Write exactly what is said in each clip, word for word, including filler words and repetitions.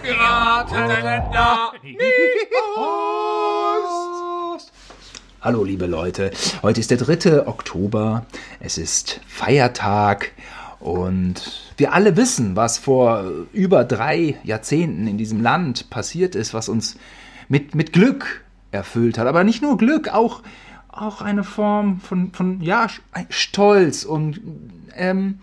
Piratenländer, Niehost! Hallo liebe Leute, heute ist der dritte Oktober, es ist Feiertag und wir alle wissen, was vor über drei Jahrzehnten in diesem Land passiert ist, was uns mit, mit Glück erfüllt hat, aber nicht nur Glück, auch, auch eine Form von, von ja, Stolz und ähm,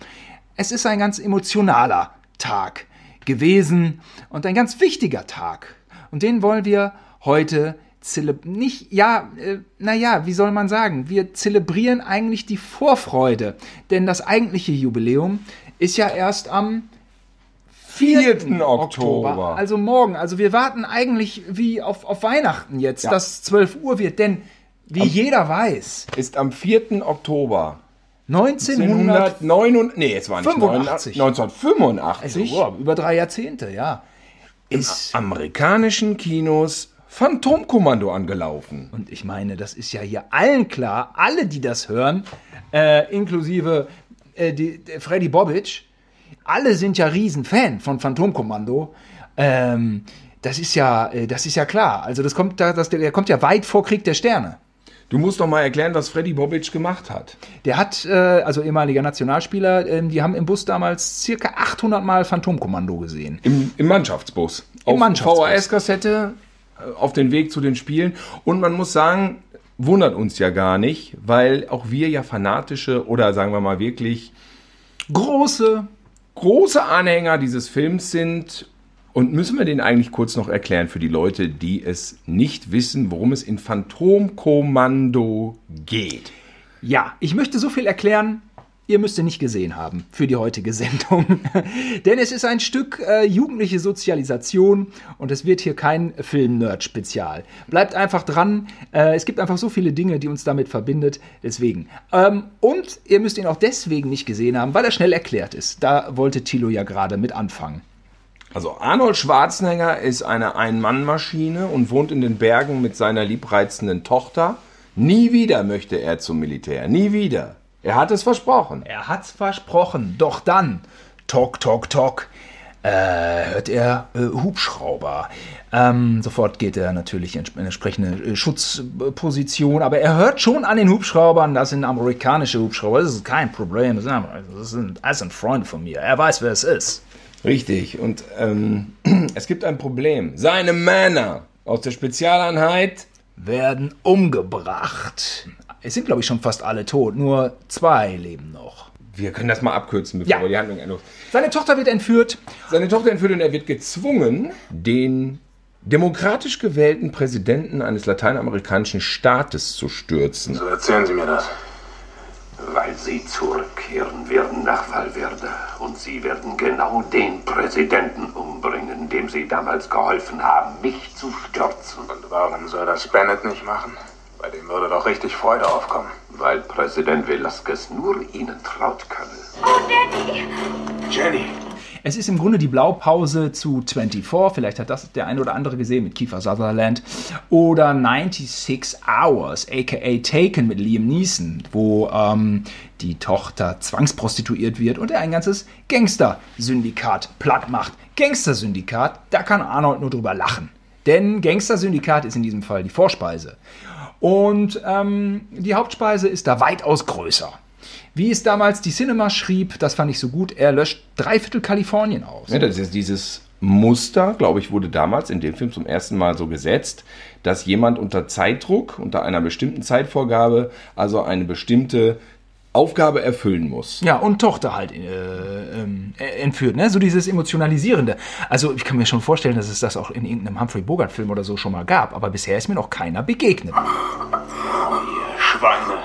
es ist ein ganz emotionaler Tag gewesen und ein ganz wichtiger Tag. Und den wollen wir heute zelebrieren. Nicht, ja, äh, naja, wie soll man sagen? Wir zelebrieren eigentlich die Vorfreude, denn das eigentliche Jubiläum ist ja erst am vierten Oktober, also morgen. Also wir warten eigentlich wie auf, auf Weihnachten jetzt, ja, dass zwölf Uhr wird, denn wie am, jeder weiß... Ist am vierten Oktober... neunzehnhundertneunundachtzig, nee, es war nicht neunzehnhundertfünfundachtzig, also, über drei Jahrzehnte, ja, ist im amerikanischen Kinos Phantomkommando angelaufen. Und ich meine, das ist ja hier allen klar, alle, die das hören, äh, inklusive äh, die, die Freddy Bobic, alle sind ja Riesenfan von Phantomkommando. Ähm, das ist ja, äh, das ist ja klar. Also das kommt, da, das, der kommt ja weit vor Krieg der Sterne. Du musst doch mal erklären, was Freddie Bobic gemacht hat. Der hat, äh, also ehemaliger Nationalspieler, äh, die haben im Bus damals circa achthundert Mal Phantomkommando gesehen. Im, im Mannschaftsbus. Im auf Mannschaftsbus. V H S-Kassette, auf den Weg zu den Spielen. Und man muss sagen, wundert uns ja gar nicht, weil auch wir ja fanatische oder sagen wir mal wirklich große, große Anhänger dieses Films sind. Und müssen wir den eigentlich kurz noch erklären für die Leute, die es nicht wissen, worum es in Phantomkommando geht? Ja, ich möchte so viel erklären, ihr müsst ihn nicht gesehen haben für die heutige Sendung. Denn es ist ein Stück äh, jugendliche Sozialisation und es wird hier kein Film-Nerd-Spezial. Bleibt einfach dran, äh, es gibt einfach so viele Dinge, die uns damit verbindet, deswegen. Ähm, und ihr müsst ihn auch deswegen nicht gesehen haben, weil er schnell erklärt ist. Da wollte Thilo ja gerade mit anfangen. Also Arnold Schwarzenegger ist eine Ein-Mann-Maschine und wohnt in den Bergen mit seiner liebreizenden Tochter. Nie wieder möchte er zum Militär, nie wieder. Er hat es versprochen. Er hat's versprochen, doch dann, tok, tok, tok, äh, hört er äh, Hubschrauber. Ähm, sofort geht er natürlich in eine entsprechende Schutzposition, aber er hört schon an den Hubschraubern, das sind amerikanische Hubschrauber, das ist kein Problem, das sind, das sind Freunde von mir, er weiß, wer es ist. Richtig, und ähm, es gibt ein Problem. Seine Männer aus der Spezialeinheit werden umgebracht. Es sind, glaube ich, schon fast alle tot, nur zwei leben noch. Wir können das mal abkürzen, bevor ja. wir die Handlung ändern. Seine Tochter wird entführt. Seine Tochter entführt und er wird gezwungen, den demokratisch gewählten Präsidenten eines lateinamerikanischen Staates zu stürzen. So erzählen Sie mir das. Weil sie zurückkehren werden nach Valverde und sie werden genau den Präsidenten umbringen, dem sie damals geholfen haben, mich zu stürzen. Und warum soll das Bennett nicht machen? Bei dem würde doch richtig Freude aufkommen. Weil Präsident Velasquez nur ihnen traut können. Oh, Daddy! Jenny! Es ist im Grunde die Blaupause zu vierundzwanzig, vielleicht hat das der eine oder andere gesehen mit Kiefer Sutherland, oder sechsundneunzig Hours, aka Taken mit Liam Neeson, wo ähm, die Tochter zwangsprostituiert wird und er ein ganzes Gangster-Syndikat platt macht. Gangster-Syndikat, da kann Arnold nur drüber lachen, denn Gangster-Syndikat ist in diesem Fall die Vorspeise und ähm, die Hauptspeise ist da weitaus größer. Wie es damals die Cinema schrieb, das fand ich so gut, er löscht drei Viertel Kalifornien aus. Ja, das ist dieses Muster, glaube ich, wurde damals in dem Film zum ersten Mal so gesetzt, dass jemand unter Zeitdruck, unter einer bestimmten Zeitvorgabe, also eine bestimmte Aufgabe erfüllen muss. Ja, und Tochter halt äh, äh, entführt, ne? So dieses Emotionalisierende. Also ich kann mir schon vorstellen, dass es das auch in irgendeinem Humphrey-Bogart-Film oder so schon mal gab, aber bisher ist mir noch keiner begegnet. Ihr Schweine!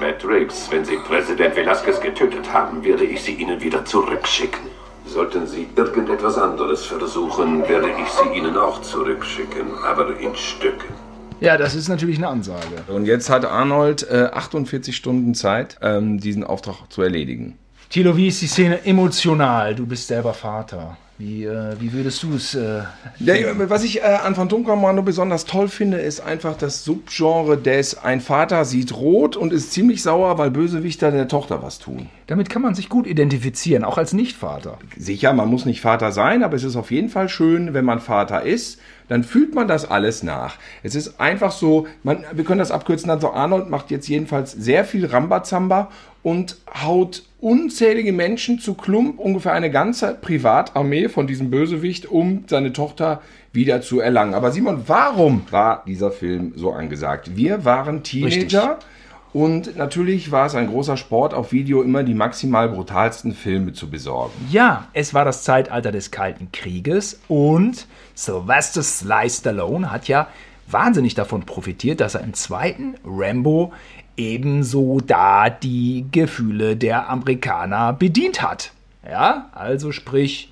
Matrix, wenn Sie Präsident Velasquez getötet haben, werde ich Sie ihnen wieder zurückschicken. Sollten Sie irgendetwas anderes versuchen, werde ich Sie ihnen auch zurückschicken, aber in Stücken. Ja, das ist natürlich eine Ansage. Und jetzt hat Arnold äh, achtundvierzig Stunden Zeit, ähm, diesen Auftrag zu erledigen. Thilo, wie ist die Szene emotional? Du bist selber Vater. Wie, äh, wie würdest du es... Äh, ja, was ich äh, an Phantom Kommando besonders toll finde, ist einfach das Subgenre des ein Vater sieht rot und ist ziemlich sauer, weil Bösewichter der Tochter was tun. Damit kann man sich gut identifizieren, auch als Nicht-Vater. Sicher, man muss nicht Vater sein, aber es ist auf jeden Fall schön, wenn man Vater ist, dann fühlt man das alles nach. Es ist einfach so, man, wir können das abkürzen, also Arnold macht jetzt jedenfalls sehr viel Rambazamba und haut unzählige Menschen zu Klump, ungefähr eine ganze Privatarmee von diesem Bösewicht, um seine Tochter wieder zu erlangen. Aber Simon, warum war dieser Film so angesagt? Wir waren Teenager. Richtig. Und natürlich war es ein großer Sport, auf Video immer die maximal brutalsten Filme zu besorgen. Ja, es war das Zeitalter des Kalten Krieges und Sylvester Stallone hat ja wahnsinnig davon profitiert, dass er im zweiten Rambo ebenso da die Gefühle der Amerikaner bedient hat. Ja, also sprich...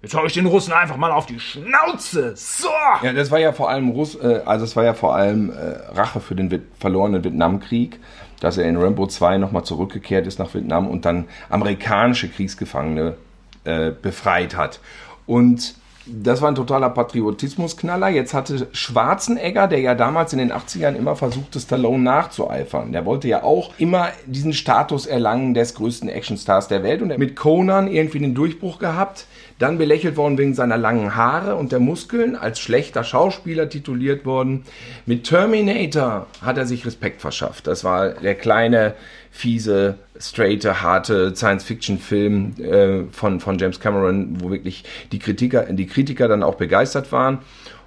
Jetzt hau ich den Russen einfach mal auf die Schnauze. So! Ja, das war ja vor allem Russ, äh, also es war ja vor allem äh, Rache für den verlorenen Vietnamkrieg, dass er in Rambo zwei nochmal zurückgekehrt ist nach Vietnam und dann amerikanische Kriegsgefangene äh, befreit hat. Und das war ein totaler Patriotismusknaller. Jetzt hatte Schwarzenegger, der ja damals in den achtzigern immer versuchte, Stallone nachzueifern. Der wollte ja auch immer diesen Status erlangen des größten Actionstars der Welt. Und er hat mit Conan irgendwie den Durchbruch gehabt, dann belächelt worden wegen seiner langen Haare und der Muskeln, als schlechter Schauspieler tituliert worden. Mit Terminator hat er sich Respekt verschafft. Das war der kleine, fiese, straighte, harte Science-Fiction-Film äh, von, von James Cameron, wo wirklich die Kritiker, die Kritiker dann auch begeistert waren.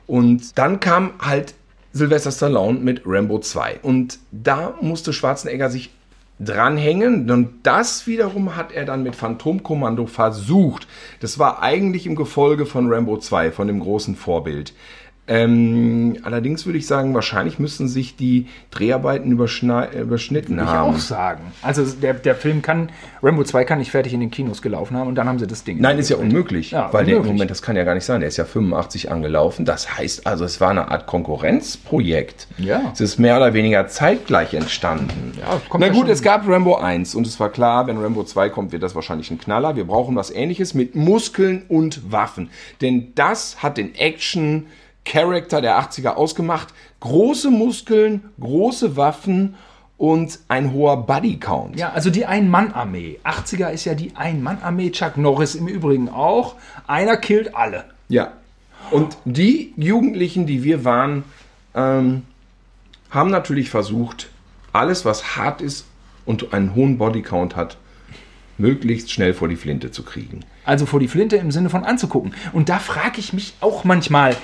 Und dann kam halt Sylvester Stallone mit Rambo zwei. Und da musste Schwarzenegger sich dranhängen. Und das wiederum hat er dann mit Phantom Kommando versucht. Das war eigentlich im Gefolge von Rambo zwei, von dem großen Vorbild. Ähm, allerdings würde ich sagen, wahrscheinlich müssen sich die Dreharbeiten überschnitten ich haben. Würde ich auch sagen. Also der, der Film kann, Rambo zwei kann nicht fertig in den Kinos gelaufen haben und dann haben sie das Ding... Nein, ist ja unmöglich, ja, weil unmöglich. Der im Moment, das kann ja gar nicht sein, der ist ja fünfundachtzig angelaufen. Das heißt also, es war eine Art Konkurrenzprojekt. Ja. Es ist mehr oder weniger zeitgleich entstanden. Ja, kommt Na ja gut, schon. Es gab Rambo eins und es war klar, wenn Rambo zwei kommt, wird das wahrscheinlich ein Knaller. Wir brauchen was Ähnliches mit Muskeln und Waffen. Denn das hat den Action... Charakter der achtziger ausgemacht. Große Muskeln, große Waffen und ein hoher Bodycount. Ja, also die Ein-Mann-Armee. achtziger ist ja die Ein-Mann-Armee. Chuck Norris im Übrigen auch. Einer killt alle. Ja. Und die Jugendlichen, die wir waren, ähm, haben natürlich versucht, alles, was hart ist und einen hohen Bodycount hat, möglichst schnell vor die Flinte zu kriegen. Also vor die Flinte im Sinne von anzugucken. Und da frage ich mich auch manchmal...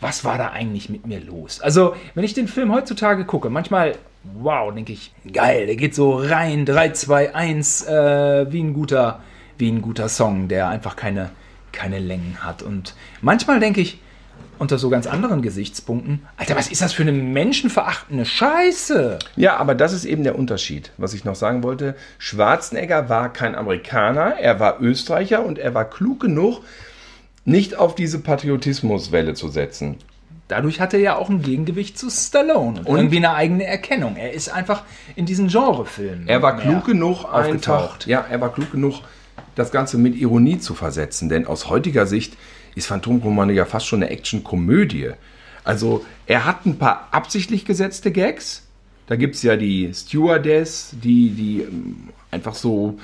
Was war da eigentlich mit mir los? Also, wenn ich den Film heutzutage gucke, manchmal, wow, denke ich, geil, der geht so rein, drei, zwei, eins, äh, wie ein guter, wie ein guter Song, der einfach keine, keine Längen hat. Und manchmal denke ich, unter so ganz anderen Gesichtspunkten, Alter, was ist das für eine menschenverachtende Scheiße? Ja, aber das ist eben der Unterschied, was ich noch sagen wollte. Schwarzenegger war kein Amerikaner, er war Österreicher und er war klug genug, nicht auf diese Patriotismuswelle zu setzen. Dadurch hat er ja auch ein Gegengewicht zu Stallone und, und irgendwie eine eigene Erkennung. Er ist einfach in diesen Genrefilmen. Er war klug genug aufgetaucht. Einfach, ja, er war klug genug, das Ganze mit Ironie zu versetzen. Denn aus heutiger Sicht ist Phantom Kommando ja fast schon eine Action-Komödie. Also er hat ein paar absichtlich gesetzte Gags. Da gibt es ja die Stewardess, die, die einfach so...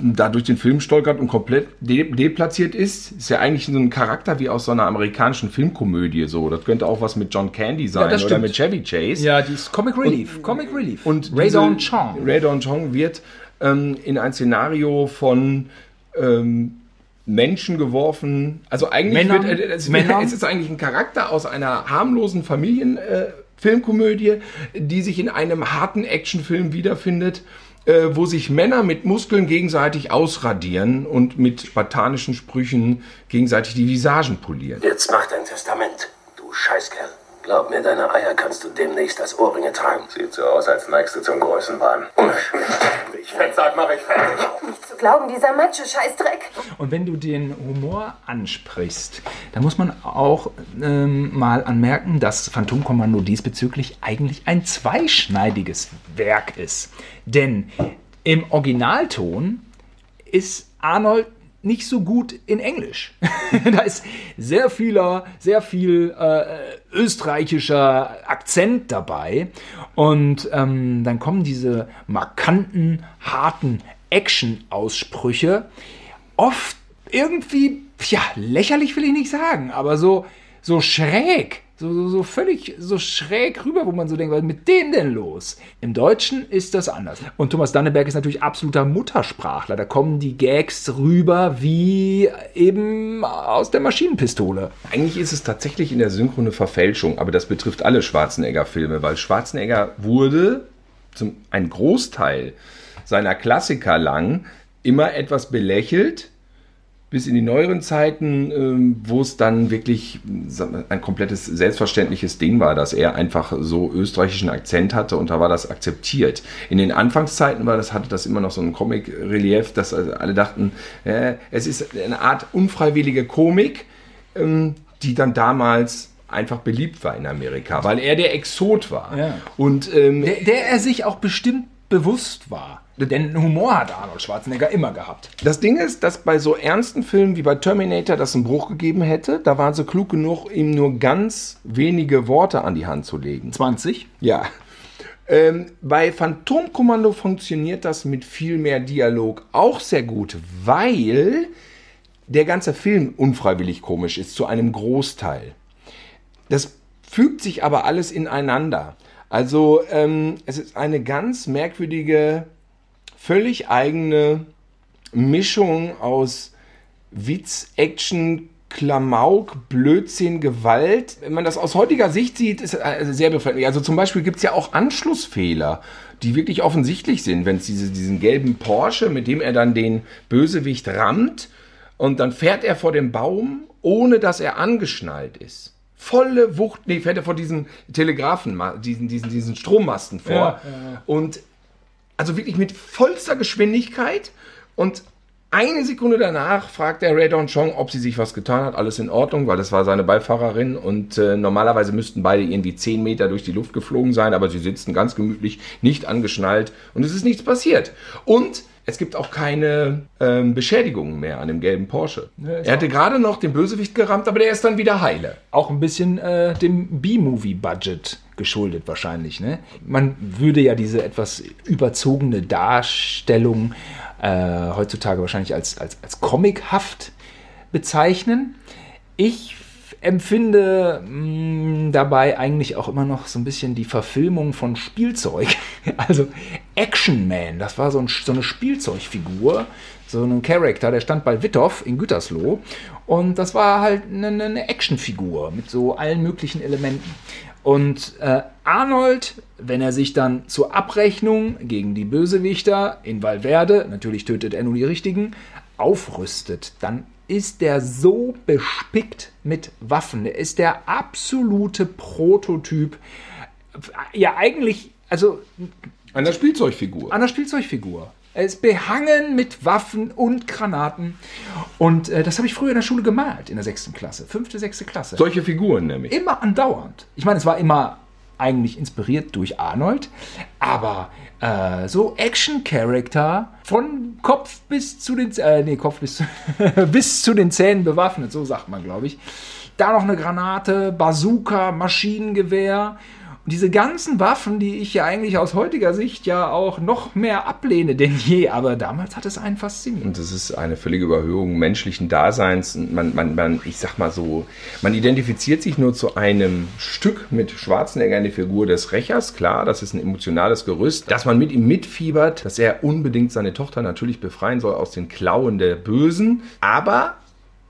da durch den Film stolpert und komplett de- deplatziert ist. Ist ja eigentlich so ein Charakter wie aus so einer amerikanischen Filmkomödie. So. Das könnte auch was mit John Candy sein, ja, oder mit Chevy Chase. Ja, die ist Comic Relief. Und, Comic Relief. Und Rae Dawn Chong. Rae Dawn Chong wird ähm, in ein Szenario von ähm, Menschen geworfen. Also eigentlich Männern, wird, äh, es, es ist eigentlich ein Charakter aus einer harmlosen Familienfilmkomödie, äh, die sich in einem harten Actionfilm wiederfindet, wo sich Männer mit Muskeln gegenseitig ausradieren und mit spartanischen Sprüchen gegenseitig die Visagen polieren. Jetzt mach dein Testament, du Scheißkerl. Glaub mir, deine Eier kannst du demnächst als Ohrringe tragen. Sieht so aus, als neigst du zum Größenwahn. Ich fettsag, mach ich fertig. Nicht zu glauben, dieser Matsche, Scheißdreck. Und wenn du den Humor ansprichst, dann muss man auch ähm, mal anmerken, dass Phantom Kommando diesbezüglich eigentlich ein zweischneidiges Werk ist. Denn im Originalton ist Arnold nicht so gut in Englisch. Da ist sehr vieler, sehr viel äh, österreichischer Akzent dabei. Und ähm, dann kommen diese markanten, harten Action-Aussprüche. Oft irgendwie, ja, lächerlich will ich nicht sagen, aber so, so schräg. So, so, so völlig so schräg rüber, wo man so denkt, was ist mit dem denn los? Im Deutschen ist das anders. Und Thomas Danneberg ist natürlich absoluter Muttersprachler. Da kommen die Gags rüber wie eben aus der Maschinenpistole. Eigentlich ist es tatsächlich in der Synchro eine Verfälschung, aber das betrifft alle Schwarzenegger-Filme, weil Schwarzenegger wurde zum ein Großteil seiner Klassiker lang immer etwas belächelt, bis in die neueren Zeiten, wo es dann wirklich ein komplettes selbstverständliches Ding war, dass er einfach so österreichischen Akzent hatte und da war das akzeptiert. In den Anfangszeiten war das, hatte das immer noch so ein Comic-Relief, dass alle dachten, äh, es ist eine Art unfreiwillige Komik, ähm, die dann damals einfach beliebt war in Amerika, weil er der Exot war. Ja. Und, ähm, der, der er sich auch bestimmt bewusst war. Denn Humor hat Arnold Schwarzenegger immer gehabt. Das Ding ist, dass bei so ernsten Filmen wie bei Terminator das einen Bruch gegeben hätte. Da waren sie klug genug, ihm nur ganz wenige Worte an die Hand zu legen. zwanzig? Ja. Ähm, bei Phantomkommando funktioniert das mit viel mehr Dialog auch sehr gut, weil der ganze Film unfreiwillig komisch ist, zu einem Großteil. Das fügt sich aber alles ineinander. Also ähm, es ist eine ganz merkwürdige, völlig eigene Mischung aus Witz, Action, Klamauk, Blödsinn, Gewalt. Wenn man das aus heutiger Sicht sieht, ist es sehr befremdlich. Also zum Beispiel gibt es ja auch Anschlussfehler, die wirklich offensichtlich sind. Wenn es diese, diesen gelben Porsche, mit dem er dann den Bösewicht rammt und dann fährt er vor dem Baum, ohne dass er angeschnallt ist. Volle Wucht, nee, fährt er vor diesen Telegrafen, diesen, diesen, diesen Strommasten vor. Ja, ja, ja. Und also wirklich mit vollster Geschwindigkeit. Und eine Sekunde danach fragt er Rae Dawn Chong, ob sie sich was getan hat. Alles in Ordnung, weil das war seine Beifahrerin. Und äh, normalerweise müssten beide irgendwie zehn Meter durch die Luft geflogen sein. Aber sie sitzen ganz gemütlich, nicht angeschnallt. Und es ist nichts passiert. Und es gibt auch keine ähm, Beschädigungen mehr an dem gelben Porsche. Ja, er hatte gerade noch den Bösewicht gerammt, aber der ist dann wieder heile. Auch ein bisschen äh, dem B-Movie-Budget geschuldet wahrscheinlich, ne? Man würde ja diese etwas überzogene Darstellung äh, heutzutage wahrscheinlich als, als, als comichaft bezeichnen. Ich empfinde mh, dabei eigentlich auch immer noch so ein bisschen die Verfilmung von Spielzeug. Also Action Man, das war so, ein, so eine Spielzeugfigur, so ein Charakter, der stand bei Witthoff in Gütersloh und das war halt eine, eine Actionfigur mit so allen möglichen Elementen. Und äh, Arnold, wenn er sich dann zur Abrechnung gegen die Bösewichter in Valverde, natürlich tötet er nur die Richtigen, aufrüstet, dann ist der so bespickt mit Waffen. Er ist der absolute Prototyp. Ja, eigentlich, also an der Spielzeugfigur. An der Spielzeugfigur. Er ist behangen mit Waffen und Granaten. Und äh, das habe ich früher in der Schule gemalt, in der sechsten Klasse. Fünfte, sechste Klasse. Solche Figuren nämlich. Immer andauernd. Ich meine, es war immer eigentlich inspiriert durch Arnold, aber äh, so Action-Charakter von Kopf bis zu den äh, nee, Kopf bis, bis zu den Zähnen bewaffnet, so sagt man, glaube ich. Da noch eine Granate, Bazooka, Maschinengewehr. Und diese ganzen Waffen, die ich ja eigentlich aus heutiger Sicht ja auch noch mehr ablehne denn je, aber damals hat es einen fasziniert. Und das ist eine völlige Überhöhung menschlichen Daseins. Man, man, man, ich sag mal so, man identifiziert sich nur zu einem Stück mit Schwarzenegger in der Figur des Rächers. Klar, das ist ein emotionales Gerüst, dass man mit ihm mitfiebert, dass er unbedingt seine Tochter natürlich befreien soll aus den Klauen der Bösen, aber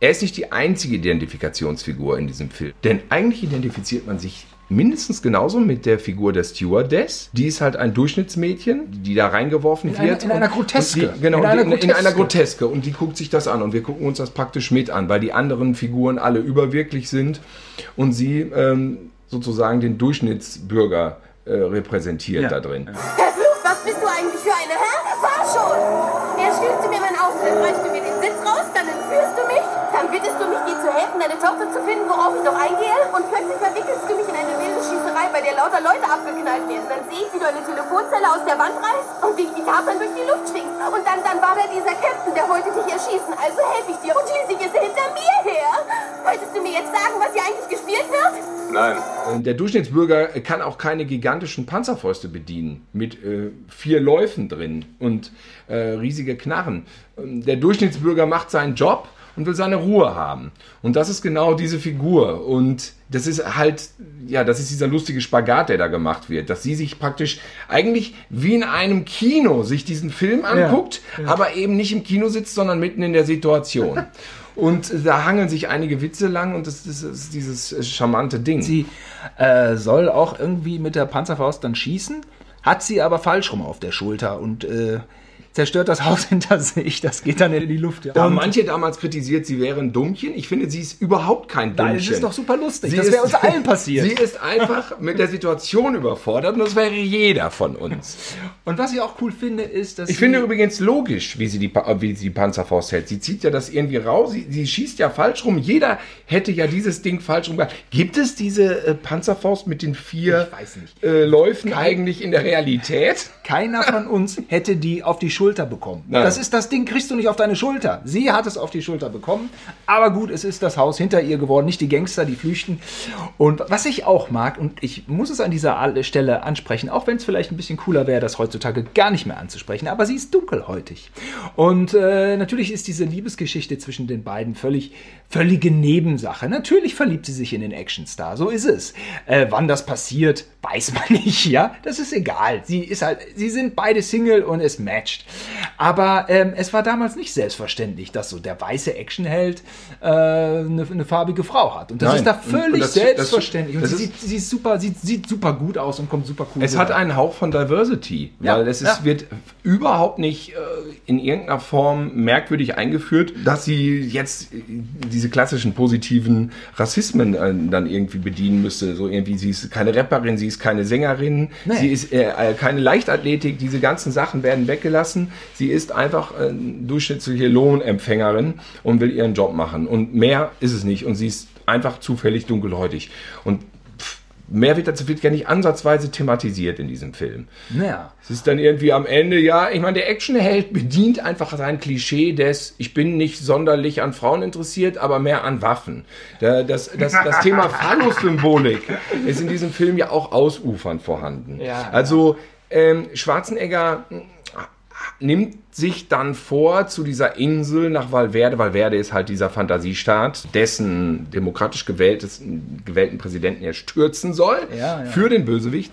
er ist nicht die einzige Identifikationsfigur in diesem Film. Denn eigentlich identifiziert man sich mindestens genauso mit der Figur der Stewardess. Die ist halt ein Durchschnittsmädchen, die da reingeworfen in wird. Einer, in, und, einer Groteske. Die, genau, in, einer die, Groteske. in einer Groteske. Und die guckt sich das an. Und wir gucken uns das praktisch mit an, weil die anderen Figuren alle überwirklich sind und sie ähm, sozusagen den Durchschnittsbürger äh, repräsentiert ja. da drin. Herr Fluch, was bist du eigentlich für eine, hä? Fahr schon! Erst stimmst du mir meinen Auftritt, reichst du mir den Sitz raus, dann entführst du mich, dann bittest du mich, dir zu helfen. helfen, deine Tochter zu finden, worauf ich noch eingehe? Und plötzlich verwickelst du mich in eine wilde Schießerei, bei der lauter Leute abgeknallt werden. Dann sehe ich, wie du eine Telefonzelle aus der Wand reißt und wie ich die Kapern durch die Luft schwingst. Und dann, dann war da dieser Captain, der wollte dich erschießen. Also helfe ich dir. Und schließlich ist er hinter mir her. Wolltest du mir jetzt sagen, was hier eigentlich gespielt wird? Nein. Der Durchschnittsbürger kann auch keine gigantischen Panzerfäuste bedienen mit äh, vier Läufen drin und äh, riesige Knarren. Der Durchschnittsbürger macht seinen Job und will seine Ruhe haben. Und das ist genau diese Figur. Und das ist halt, ja, das ist dieser lustige Spagat, der da gemacht wird, dass sie sich praktisch eigentlich wie in einem Kino sich diesen Film anguckt, ja, ja. aber eben nicht im Kino sitzt, sondern mitten in der Situation. Und da hangeln sich einige Witze lang und das, das ist dieses charmante Ding. Sie äh, soll auch irgendwie mit der Panzerfaust dann schießen, hat sie aber falsch rum auf der Schulter und äh, zerstört das Haus hinter sich. Das geht dann in die Luft. Ja. Da haben manche damals kritisiert, sie wäre ein Dummchen. Ich finde, sie ist überhaupt kein Dummchen. Das ist doch super lustig. Sie das wäre uns allen passiert. Sie ist einfach mit der Situation überfordert und das wäre jeder von uns. Und was ich auch cool finde, ist, dass... Ich finde übrigens logisch, wie sie, die, wie sie die Panzerfaust hält. Sie zieht ja das irgendwie raus. Sie, sie schießt ja falsch rum. Jeder hätte ja dieses Ding falsch rum gehabt. Gibt es diese äh, Panzerfaust mit den vier äh, Läufen kein, eigentlich in der Realität? Keiner von uns hätte die auf die Schulter bekommen. Nein. Das ist das Ding, kriegst du nicht auf deine Schulter. Sie hat es auf die Schulter bekommen, aber gut, es ist das Haus hinter ihr geworden, nicht die Gangster, die flüchten. Und was ich auch mag, und ich muss es an dieser Stelle ansprechen, auch wenn es vielleicht ein bisschen cooler wäre, das heutzutage gar nicht mehr anzusprechen, aber sie ist dunkelhäutig. Und äh, natürlich ist diese Liebesgeschichte zwischen den beiden völlig völlige Nebensache. Natürlich verliebt sie sich in den Actionstar, so ist es. Äh, wann das passiert, weiß man nicht, ja? Das ist egal. Sie ist halt, sie sind beide Single und es matcht. Aber ähm, es war damals nicht selbstverständlich, dass so der weiße Actionheld eine äh, ne farbige Frau hat. Und das Nein. ist da völlig und das, selbstverständlich. Und das, das sie, ist, sieht, sie ist super, sie sieht super gut aus und kommt super cool. Es hat einen Hauch von Diversity, weil ja, es ist, ja. wird überhaupt nicht äh, in irgendeiner Form merkwürdig eingeführt, dass sie jetzt diese klassischen positiven Rassismen äh, dann irgendwie bedienen müsste. So irgendwie, sie ist keine Rapperin, sie ist keine Sängerin, nee. sie ist äh, keine Leichtathletik. Diese ganzen Sachen werden weggelassen. Sie ist einfach äh, durchschnittliche Lohnempfängerin und will ihren Job machen. Und mehr ist es nicht. Und sie ist einfach zufällig dunkelhäutig. Und pff, mehr wird dazu wird gar nicht ansatzweise thematisiert in diesem Film. Ja. Es ist dann irgendwie am Ende, ja, ich meine, der Actionheld bedient einfach sein Klischee des, ich bin nicht sonderlich an Frauen interessiert, aber mehr an Waffen. Das, das, das, das Thema Phallus-Symbolik ist in diesem Film ja auch ausufernd vorhanden. Ja, also ähm, Schwarzenegger... nimmt sich dann vor zu dieser Insel nach Valverde. Valverde ist halt dieser Fantasiestaat, dessen demokratisch gewählten, gewählten Präsidenten er stürzen soll, ja, ja. für den Bösewicht.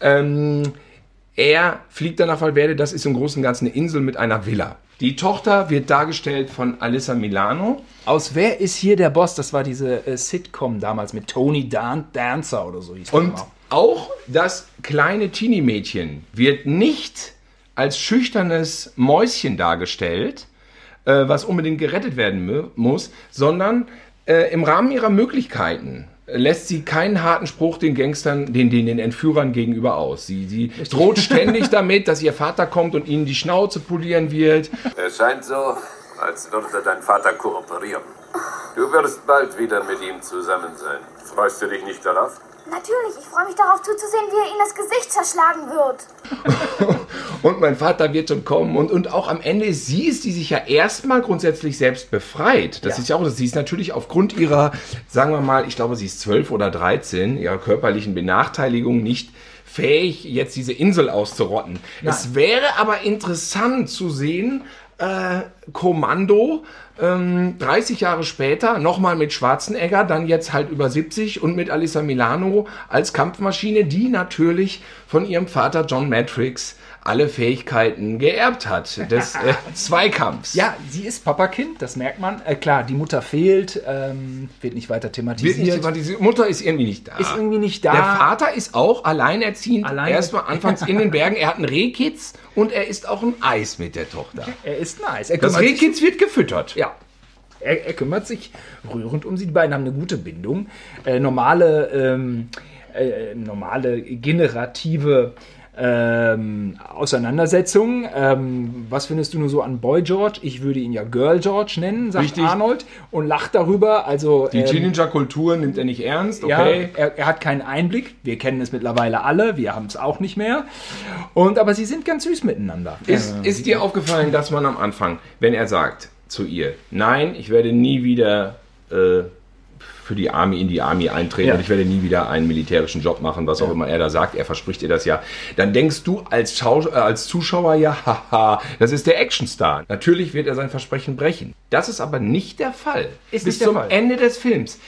Ähm, er fliegt dann nach Valverde, das ist im Großen und Ganzen eine Insel mit einer Villa. Die Tochter wird dargestellt von Alyssa Milano. Aus Wer ist hier der Boss? Das war diese äh, Sitcom damals mit Tony Dan- Danza oder so hieß Und das auch das kleine Teenie-Mädchen wird nicht... als schüchternes Mäuschen dargestellt, äh, was unbedingt gerettet werden mu- muss, sondern äh, im Rahmen ihrer Möglichkeiten lässt sie keinen harten Spruch den Gangstern, den, den, den Entführern gegenüber aus. Sie, sie droht ständig damit, dass ihr Vater kommt und ihnen die Schnauze polieren wird. Es scheint so, als würde dein Vater kooperieren. Du wirst bald wieder mit ihm zusammen sein. Freust du dich nicht darauf? Natürlich, ich freue mich darauf zuzusehen, wie er ihnen das Gesicht zerschlagen wird. Und mein Vater wird schon kommen. Und, und auch am Ende ist sie, ist die sich ja erstmal grundsätzlich selbst befreit. Das ja. ist ja auch, sie ist natürlich aufgrund ihrer, sagen wir mal, ich glaube, sie ist zwölf oder dreizehn, ihrer körperlichen Benachteiligung nicht fähig, jetzt diese Insel auszurotten. Nein. Es wäre aber interessant zu sehen, äh, Kommando, ähm, dreißig Jahre später, nochmal mit Schwarzenegger, dann jetzt halt über siebzig und mit Alyssa Milano als Kampfmaschine, die natürlich von ihrem Vater John Matrix alle Fähigkeiten geerbt hat, des äh, Zweikampfs. Ja, sie ist Papakind, das merkt man. Äh, klar, die Mutter fehlt, ähm, wird nicht weiter thematisiert. Wird nicht thematisiert. Mutter ist irgendwie nicht da. Ist irgendwie nicht da. Der Vater ist auch alleinerziehend, Allein- erstmal anfangs in den Bergen. Er hat einen Rehkitz und er isst auch ein Eis mit der Tochter. Er isst ein Eis. Er das Rehkitz wird gefüttert. Ja. Er, er kümmert sich rührend um sie. Die beiden haben eine gute Bindung. Äh, normale, ähm, äh, normale generative ähm, Auseinandersetzung. Ähm, was findest du nur so an Boy George? Ich würde ihn ja Girl George nennen, sagt Richtig. Arnold und lacht darüber. Also die ähm, Teenager-Kultur nimmt er nicht ernst. Okay. Ja, er, er hat keinen Einblick. Wir kennen es mittlerweile alle. Wir haben es auch nicht mehr. Und aber sie sind ganz süß miteinander. Ist, ähm, ist dir aufgefallen, dass man am Anfang, wenn er sagt zu ihr, nein, ich werde nie wieder äh, für die Army in die Army eintreten ja. und ich werde nie wieder einen militärischen Job machen, was auch ja. immer er da sagt, er verspricht ihr das ja. Dann denkst du als, Schau- äh, als Zuschauer, ja, haha, das ist der Actionstar. Natürlich wird er sein Versprechen brechen. Das ist aber nicht der Fall. Ist Bis nicht der zum Fall. Ende des Films.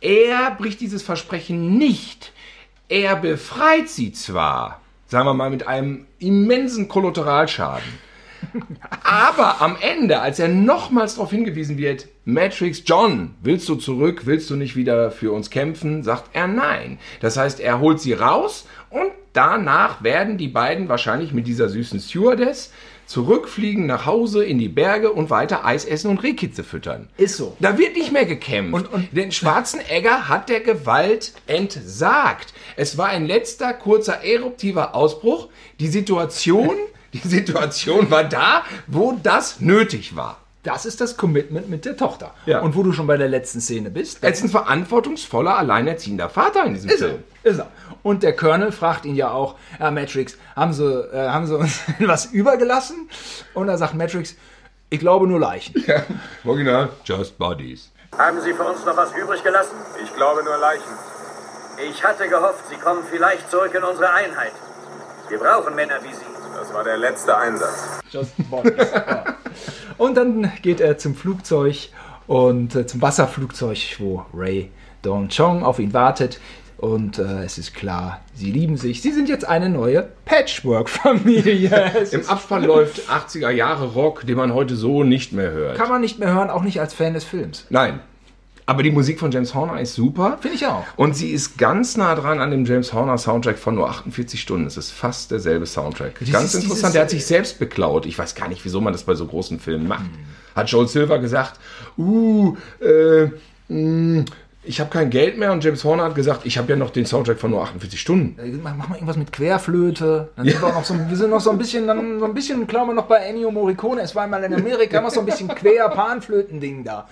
Er bricht dieses Versprechen nicht. Er befreit sie zwar, sagen wir mal, mit einem immensen Kollateralschaden. Aber am Ende, als er nochmals darauf hingewiesen wird, Matrix, John, willst du zurück, willst du nicht wieder für uns kämpfen, sagt er nein. Das heißt, er holt sie raus und danach werden die beiden wahrscheinlich mit dieser süßen Stewardess zurückfliegen nach Hause in die Berge und weiter Eis essen und Rehkitze füttern. Ist so. Da wird nicht mehr gekämpft. Und, und den Schwarzenegger hat der Gewalt entsagt. Es war ein letzter, kurzer, eruptiver Ausbruch. Die Situation... Die Situation war da, wo das nötig war. Das ist das Commitment mit der Tochter. Ja. Und wo du schon bei der letzten Szene bist. Jetzt ein verantwortungsvoller, alleinerziehender Vater in diesem ist Film. Er, ist er. Und der Colonel fragt ihn ja auch, ja, Matrix, haben sie, äh, haben sie uns was übergelassen? Und er sagt Matrix, ich glaube nur Leichen. Ja, original, just bodies. Haben Sie für uns noch was übrig gelassen? Ich glaube nur Leichen. Ich hatte gehofft, Sie kommen vielleicht zurück in unsere Einheit. Wir brauchen Männer wie Sie. Das war der letzte Einsatz. Just bodies. Ja. Und dann geht er zum Flugzeug und äh, zum Wasserflugzeug, wo Rae Dawn Chong auf ihn wartet. Und äh, es ist klar, sie lieben sich. Sie sind jetzt eine neue Patchwork-Familie. Im Abspann läuft achtziger Jahre Rock, den man heute so nicht mehr hört. Kann man nicht mehr hören, auch nicht als Fan des Films. Nein. Aber die Musik von James Horner ist super. Finde ich auch. Und sie ist ganz nah dran an dem James Horner Soundtrack von nur achtundvierzig Stunden. Es ist fast derselbe Soundtrack. Dieses, ganz interessant, der hat sich selbst beklaut. Ich weiß gar nicht, wieso man das bei so großen Filmen macht. Hm. Hat Joel Silver gesagt, uh, äh, mh, ich habe kein Geld mehr. Und James Horner hat gesagt, ich habe ja noch den Soundtrack von nur achtundvierzig Stunden. Mach mal irgendwas mit Querflöte. Dann sind ja. wir, auch noch so, wir sind noch so ein bisschen, dann so ein bisschen, klauen wir noch bei Ennio Morricone. Es war einmal in Amerika, noch so ein bisschen Quer-Panflöten-Ding da.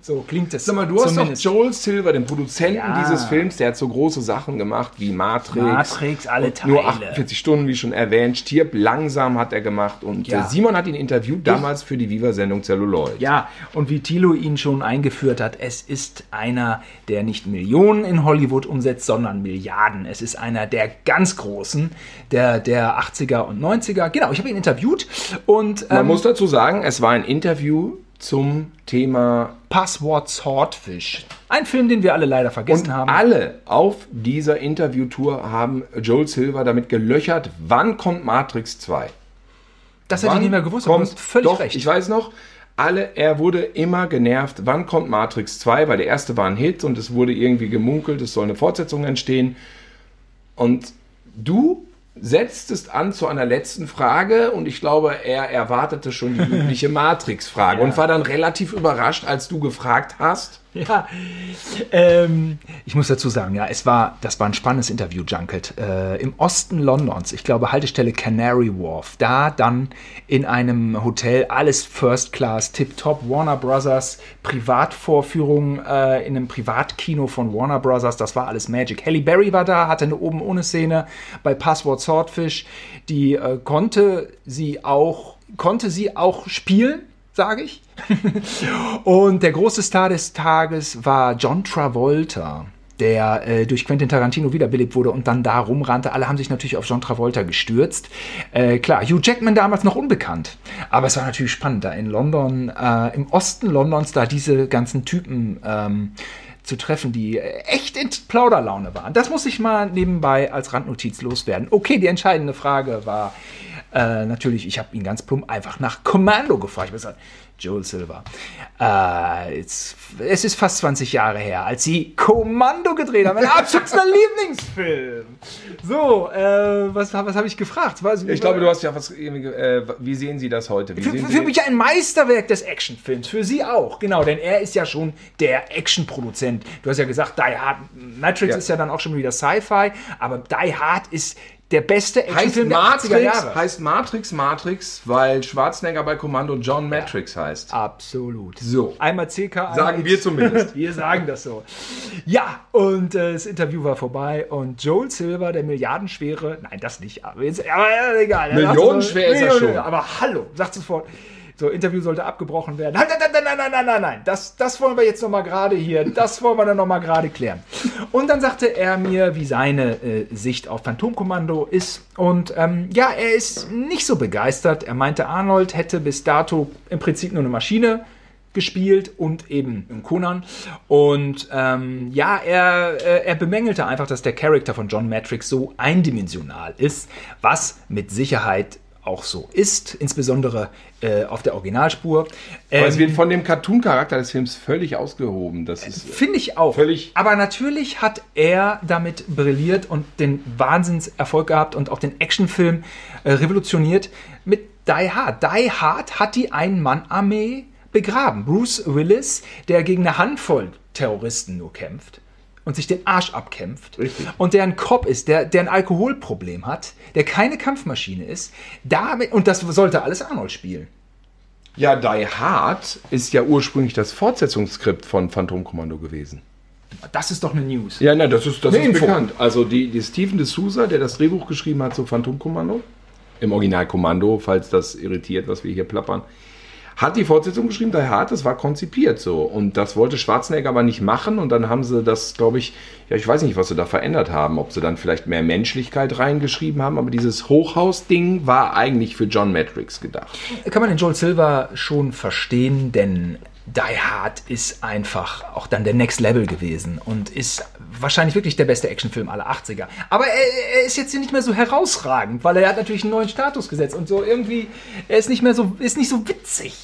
So klingt das. Sag mal, du zumindest. Hast doch Joel Silver, den Produzenten ja. dieses Films, der hat so große Sachen gemacht wie Matrix. Matrix, alle Teile. Nur achtundvierzig Stunden, wie schon erwähnt. Stirb langsam hat er gemacht. Und ja. Simon hat ihn interviewt, damals für die Viva-Sendung Celluloid. Ja, und wie Thilo ihn schon eingeführt hat, es ist einer, der nicht Millionen in Hollywood umsetzt, sondern Milliarden. Es ist einer der ganz Großen, der, der achtziger und neunziger. Genau, ich habe ihn interviewt. Und, ähm, man muss dazu sagen, es war ein Interview zum Thema Password Swordfish. Ein Film, den wir alle leider vergessen und haben. Alle auf dieser Interviewtour haben Joel Silver damit gelöchert, wann kommt Matrix zwei? Das hätte ich nicht mehr gewusst, aber du hast völlig doch, recht. Ich weiß noch, alle, er wurde immer genervt, wann kommt Matrix zwei? Weil der erste war ein Hit und es wurde irgendwie gemunkelt, es soll eine Fortsetzung entstehen. Und du setzt es an zu einer letzten Frage und ich glaube, er erwartete schon die übliche Matrix-Frage ja. und war dann relativ überrascht, als du gefragt hast. Ja, ähm, ich muss dazu sagen, ja, es war, das war ein spannendes Interview-Junket äh, im Osten Londons, ich glaube Haltestelle Canary Wharf, da dann in einem Hotel, alles First Class, Tip-Top, Warner Brothers, Privatvorführung äh, in einem Privatkino von Warner Brothers, das war alles Magic. Halle Berry war da, hatte eine Oben-ohne-Szene bei Password Swordfish, die äh, konnte sie auch, konnte sie auch spielen, sage ich. Und der große Star des Tages war John Travolta, der äh, durch Quentin Tarantino wiederbelebt wurde und dann da rumrannte. Alle haben sich natürlich auf John Travolta gestürzt. Äh, klar, Hugh Jackman damals noch unbekannt. Aber es war natürlich spannend, da in London, äh, im Osten Londons, da diese ganzen Typen ähm, zu treffen, die echt in Plauderlaune waren. Das muss ich mal nebenbei als Randnotiz loswerden. Okay, die entscheidende Frage war äh, natürlich, ich habe ihn ganz plump einfach nach Commando gefragt. Ich muss sagen, Joel Silver. Äh, jetzt, es ist fast zwanzig Jahre her, als sie Kommando gedreht haben. Mein absoluter Lieblingsfilm. So, äh, was, was habe ich gefragt? Was, ich glaube, du hast ja was. Äh, wie sehen Sie das heute? Wie für sehen für Sie mich das? Ein Meisterwerk des Actionfilms. Für Sie auch, genau, denn er ist ja schon der Actionproduzent. Du hast ja gesagt, Die Hard, Matrix ja. ist ja dann auch schon wieder Sci-Fi, aber Die Hard ist der beste Actionfilm der achtziger Jahre. Heißt Matrix Matrix, weil Schwarzenegger bei Kommando John Matrix ja, heißt. Absolut. So. Einmal C K. Einmal sagen wir zumindest. Wir sagen das so. Ja, und äh, das Interview war vorbei und Joel Silver, der milliardenschwere, nein, das nicht, aber, jetzt, aber äh, egal. Millionenschwer ist er schon. Aber hallo, sagt sofort. So, Interview sollte abgebrochen werden. Nein, nein, nein, nein, nein, nein, nein, nein. Das, das wollen wir jetzt nochmal gerade hier, das wollen wir dann nochmal gerade klären. Und dann sagte er mir, wie seine äh, Sicht auf Phantomkommando ist. Und ähm, ja, er ist nicht so begeistert. Er meinte, Arnold hätte bis dato im Prinzip nur eine Maschine gespielt und eben in Conan. Und ähm, ja, er, äh, er bemängelte einfach, dass der Charakter von John Matrix so eindimensional ist, was mit Sicherheit auch so ist, insbesondere äh, auf der Originalspur. Ähm, Aber es wird von dem Cartoon-Charakter des Films völlig ausgehoben. Das ist finde ich auch. Völlig. Aber natürlich hat er damit brilliert und den Wahnsinnserfolg gehabt und auch den Actionfilm äh, revolutioniert mit Die Hard. Die Hard hat die Ein-Mann-Armee begraben. Bruce Willis, der gegen eine Handvoll Terroristen nur kämpft und sich den Arsch abkämpft. Richtig. Und der ein Cop ist, der, der ein Alkoholproblem hat, der keine Kampfmaschine ist, damit, und das sollte alles Arnold spielen. Ja, Die Hard ist ja ursprünglich das Fortsetzungsskript von Phantomkommando gewesen. Das ist doch eine News. Ja, nein, das ist, das ist bekannt. Also die, die Steven D'Souza, der das Drehbuch geschrieben hat zu Phantomkommando, im Original Kommando, falls das irritiert, was wir hier plappern, hat die Fortsetzung geschrieben, Die Hard, das war konzipiert so. Und das wollte Schwarzenegger aber nicht machen. Und dann haben sie das, glaube ich, ja, ich weiß nicht, was sie da verändert haben. Ob sie dann vielleicht mehr Menschlichkeit reingeschrieben haben. Aber dieses Hochhaus-Ding war eigentlich für John Matrix gedacht. Kann man den Joel Silver schon verstehen, denn Die Hard ist einfach auch dann der Next Level gewesen und ist wahrscheinlich wirklich der beste Actionfilm aller achtziger. Aber er, er ist jetzt hier nicht mehr so herausragend, weil er hat natürlich einen neuen Status gesetzt und so irgendwie, er ist nicht mehr so, ist nicht so witzig.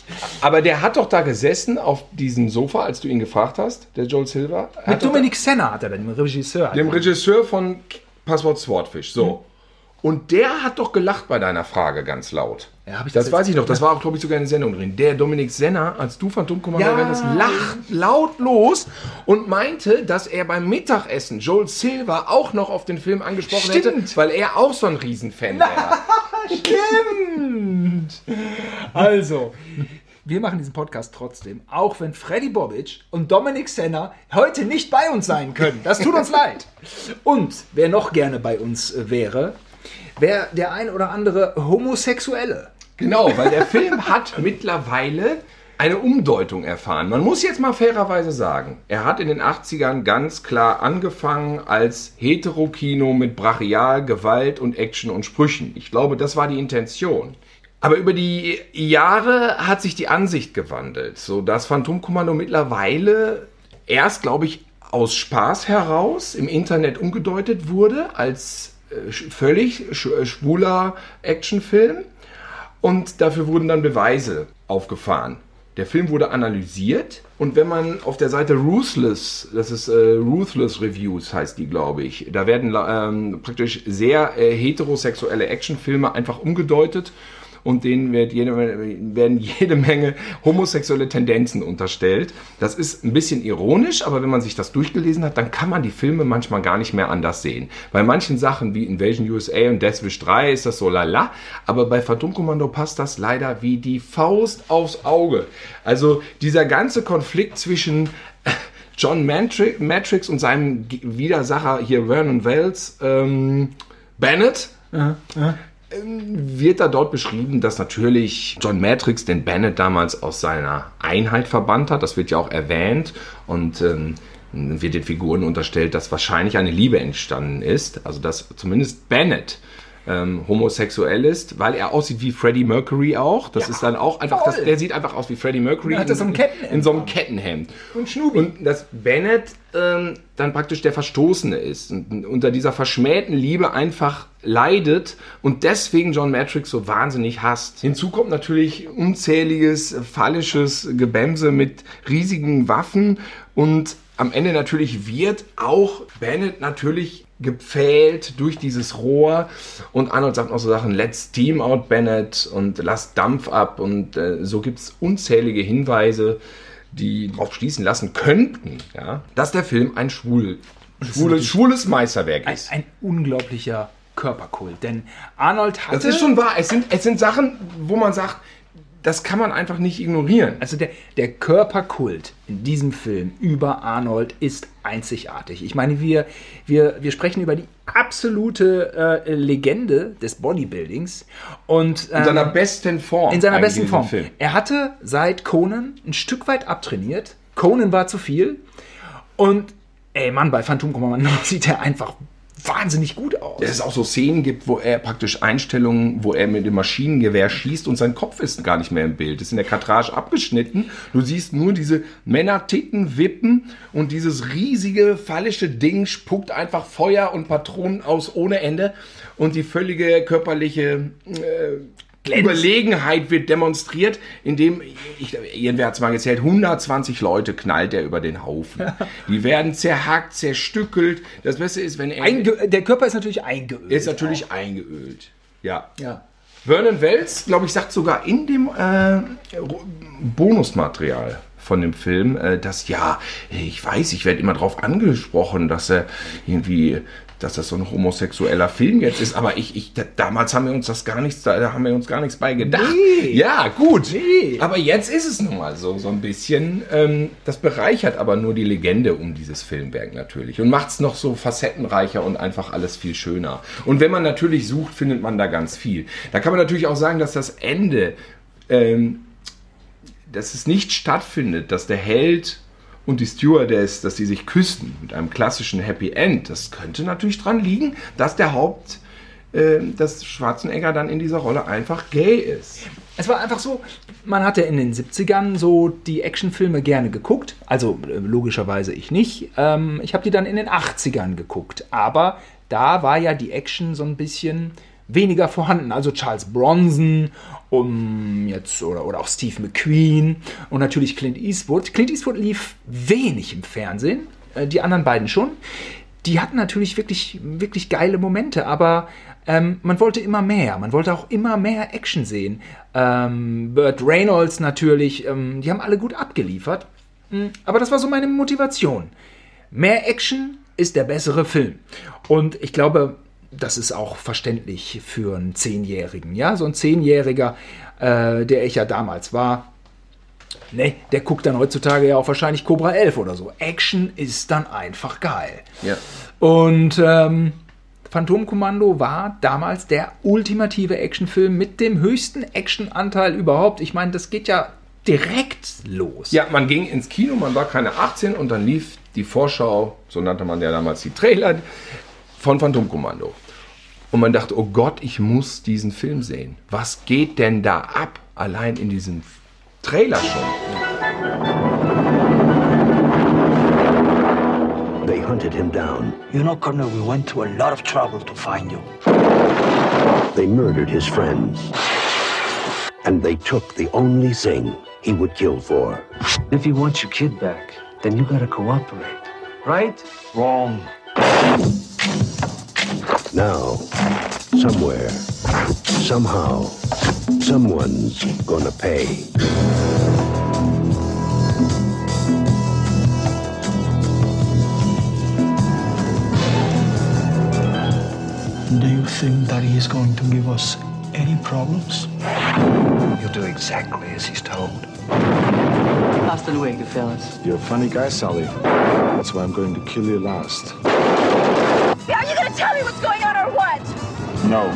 Aber der hat doch da gesessen auf diesem Sofa, als du ihn gefragt hast, der Joel Silver. Mit Dominic Sena hat er dann, dem Regisseur. Dem Regisseur von Password Swordfish, so. Hm. Und der hat doch gelacht bei deiner Frage ganz laut. Ja, hab ich das das weiß ich noch. Das war auch, glaube ich, sogar eine Sendung drin. Der Dominic Sena, als du Phantomkommando ja. wärst, lacht laut los und meinte, dass er beim Mittagessen Joel Silver auch noch auf den Film angesprochen Stimmt. hätte, weil er auch so ein Riesenfan wäre. Stimmt! Also, wir machen diesen Podcast trotzdem, auch wenn Freddy Bobic und Dominic Sena heute nicht bei uns sein können. Das tut uns leid. Und wer noch gerne bei uns wäre... Wer der ein oder andere Homosexuelle. Genau, weil der Film hat mittlerweile eine Umdeutung erfahren. Man muss jetzt mal fairerweise sagen, er hat in den achtzigern ganz klar angefangen als Heterokino mit brachial, Gewalt und Action und Sprüchen. Ich glaube, das war die Intention. Aber über die Jahre hat sich die Ansicht gewandelt, sodass Phantomkommando mittlerweile erst, glaube ich, aus Spaß heraus im Internet umgedeutet wurde als völlig schwuler Actionfilm und dafür wurden dann Beweise aufgefahren. Der Film wurde analysiert und wenn man auf der Seite Ruthless, das ist äh, Ruthless Reviews heißt die, glaube ich, da werden ähm, praktisch sehr äh, heterosexuelle Actionfilme einfach umgedeutet und denen wird jede, werden jede Menge homosexuelle Tendenzen unterstellt. Das ist ein bisschen ironisch, aber wenn man sich das durchgelesen hat, dann kann man die Filme manchmal gar nicht mehr anders sehen. Bei manchen Sachen wie Invasion U S A und Death Wish drei ist das so lala, aber bei Phantomkommando passt das leider wie die Faust aufs Auge. Also dieser ganze Konflikt zwischen John Matrix und seinem Widersacher hier Vernon Wells, ähm, Bennett, ja, ja. wird da dort beschrieben, dass natürlich John Matrix den Bennett damals aus seiner Einheit verbannt hat. Das wird ja auch erwähnt und ähm, wird den Figuren unterstellt, dass wahrscheinlich eine Liebe entstanden ist. Also dass zumindest Bennett ähm, homosexuell ist, weil er aussieht wie Freddie Mercury auch. Das ja, ist dann auch einfach, das, der sieht einfach aus wie Freddie Mercury in, das in so einem Kettenhemd. Und Schnubi. Und dass Bennett ähm, dann praktisch der Verstoßene ist und unter dieser verschmähten Liebe einfach leidet und deswegen John Matrix so wahnsinnig hasst. Hinzu kommt natürlich unzähliges, phallisches Gebämse mit riesigen Waffen und am Ende natürlich wird auch Bennett natürlich gepfählt durch dieses Rohr und Arnold sagt auch so Sachen, let's team out Bennett und lass Dampf ab und äh, so gibt es unzählige Hinweise, die darauf schließen lassen könnten, ja, dass der Film ein schwul, schwules, schwules Meisterwerk ist. Ein, ein unglaublicher Körperkult. Denn Arnold hatte... Das ist schon wahr. Es sind, es sind Sachen, wo man sagt, das kann man einfach nicht ignorieren. Also der, der Körperkult in diesem Film über Arnold ist einzigartig. Ich meine, wir, wir, wir sprechen über die absolute äh, Legende des Bodybuildings. Und, ähm, in seiner besten Form. In seiner besten Form. Film. Er hatte seit Conan ein Stück weit abtrainiert. Conan war zu viel. Und ey Mann, bei Phantom Kommando sieht er einfach wahnsinnig gut aus. Dass es auch so Szenen gibt, wo er praktisch Einstellungen, wo er mit dem Maschinengewehr schießt und sein Kopf ist gar nicht mehr im Bild. Ist in der Kartrage abgeschnitten. Du siehst nur diese Männertitten wippen und dieses riesige phallische Ding spuckt einfach Feuer und Patronen aus ohne Ende und die völlige körperliche äh, Überlegenheit wird demonstriert, indem, ich, irgendwer hat es mal gezählt, hundertzwanzig Leute knallt er über den Haufen. Die werden zerhackt, zerstückelt. Das Beste ist, wenn er... Einge- der Körper ist natürlich eingeölt. Er ist natürlich auch. eingeölt, ja. ja. Vernon Wells, glaube ich, sagt sogar in dem äh, Bonusmaterial von dem Film, äh, dass, ja, ich weiß, ich werde immer darauf angesprochen, dass er irgendwie... dass das so ein homosexueller Film jetzt ist, aber ich, ich, da, damals haben wir uns das gar nichts, da, da haben wir uns gar nichts bei gedacht. Nee. Ja, gut. Nee. Aber jetzt ist es nun mal so, so ein bisschen. Ähm, das bereichert aber nur die Legende um dieses Filmwerk natürlich und macht es noch so facettenreicher und einfach alles viel schöner. Und wenn man natürlich sucht, findet man da ganz viel. Da kann man natürlich auch sagen, dass das Ende, ähm, dass es nicht stattfindet, dass der Held und die Stewardess, dass die sich küssen mit einem klassischen Happy End, das könnte natürlich dran liegen, dass der Haupt, äh, dass Schwarzenegger dann in dieser Rolle einfach gay ist. Es war einfach so, man hatte in den siebzigern so die Actionfilme gerne geguckt, also logischerweise ich nicht, ähm, ich habe die dann in den achtzigern geguckt, aber da war ja die Action so ein bisschen... weniger vorhanden, also Charles Bronson um jetzt oder, oder auch Steve McQueen und natürlich Clint Eastwood. Clint Eastwood lief wenig im Fernsehen, die anderen beiden schon. Die hatten natürlich wirklich, wirklich geile Momente, aber ähm, man wollte immer mehr. Man wollte auch immer mehr Action sehen. Ähm, Burt Reynolds natürlich, ähm, die haben alle gut abgeliefert. Aber das war so meine Motivation. Mehr Action ist der bessere Film. Und ich glaube... das ist auch verständlich für einen Zehnjährigen, ja? So ein Zehnjähriger, äh, der ich ja damals war, ne, der guckt dann heutzutage ja auch wahrscheinlich Cobra elf oder so. Action ist dann einfach geil. Ja. Und ähm, Phantom Kommando war damals der ultimative Actionfilm mit dem höchsten Actionanteil überhaupt. Ich meine, das geht ja direkt los. Ja, man ging ins Kino, man war keine achtzehn und dann lief die Vorschau, so nannte man ja damals die Trailer, von Phantom Kommando. Und man dachte, oh Gott, ich muss diesen Film sehen. Was geht denn da ab? Allein in diesem Trailer schon. They hunted him down. You know, Colonel, we went to a lot of trouble to find you. They murdered his friends. And they took the only thing he would kill for. If you want your kid back, then you gotta cooperate. Right? Wrong. Now, somewhere, somehow, someone's gonna pay. Do you think that he is going to give us any problems? You'll do exactly as he's told. Hasta luego, fellas. You're a funny guy, Sully. That's why I'm going to kill you last. Are you going to tell me what's going on or what? No.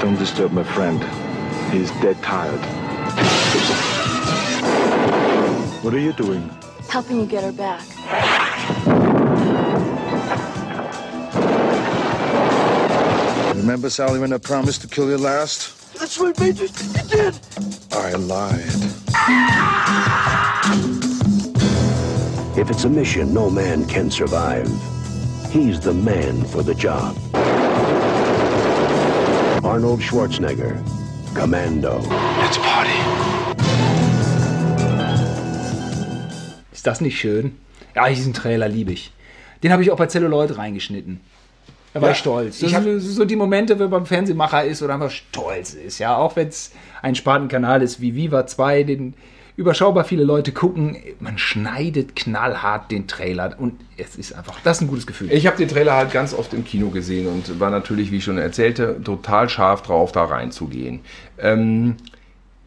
Don't disturb my friend. He's dead tired. What are you doing? Helping you get her back. Remember, Sally, when I promised to kill you last? That's what made you think you did. I lied. Ah! If it's a mission no man can survive... he's the man for the job. Arnold Schwarzenegger, Commando. Let's party. Ist das nicht schön? Ja, diesen Trailer liebe ich. Den habe ich auch bei Celluloid reingeschnitten. Da war ja, ich stolz. Das sind so die Momente, wenn man Fernsehmacher ist oder einfach stolz ist. Ja, auch wenn es ein Spatenkanal ist wie Viva zwei, den überschaubar viele Leute gucken. Man schneidet knallhart den Trailer und es ist einfach, das ist ein gutes Gefühl. Ich habe den Trailer halt ganz oft im Kino gesehen und war natürlich, wie ich schon erzählte, total scharf drauf, da reinzugehen. Ähm,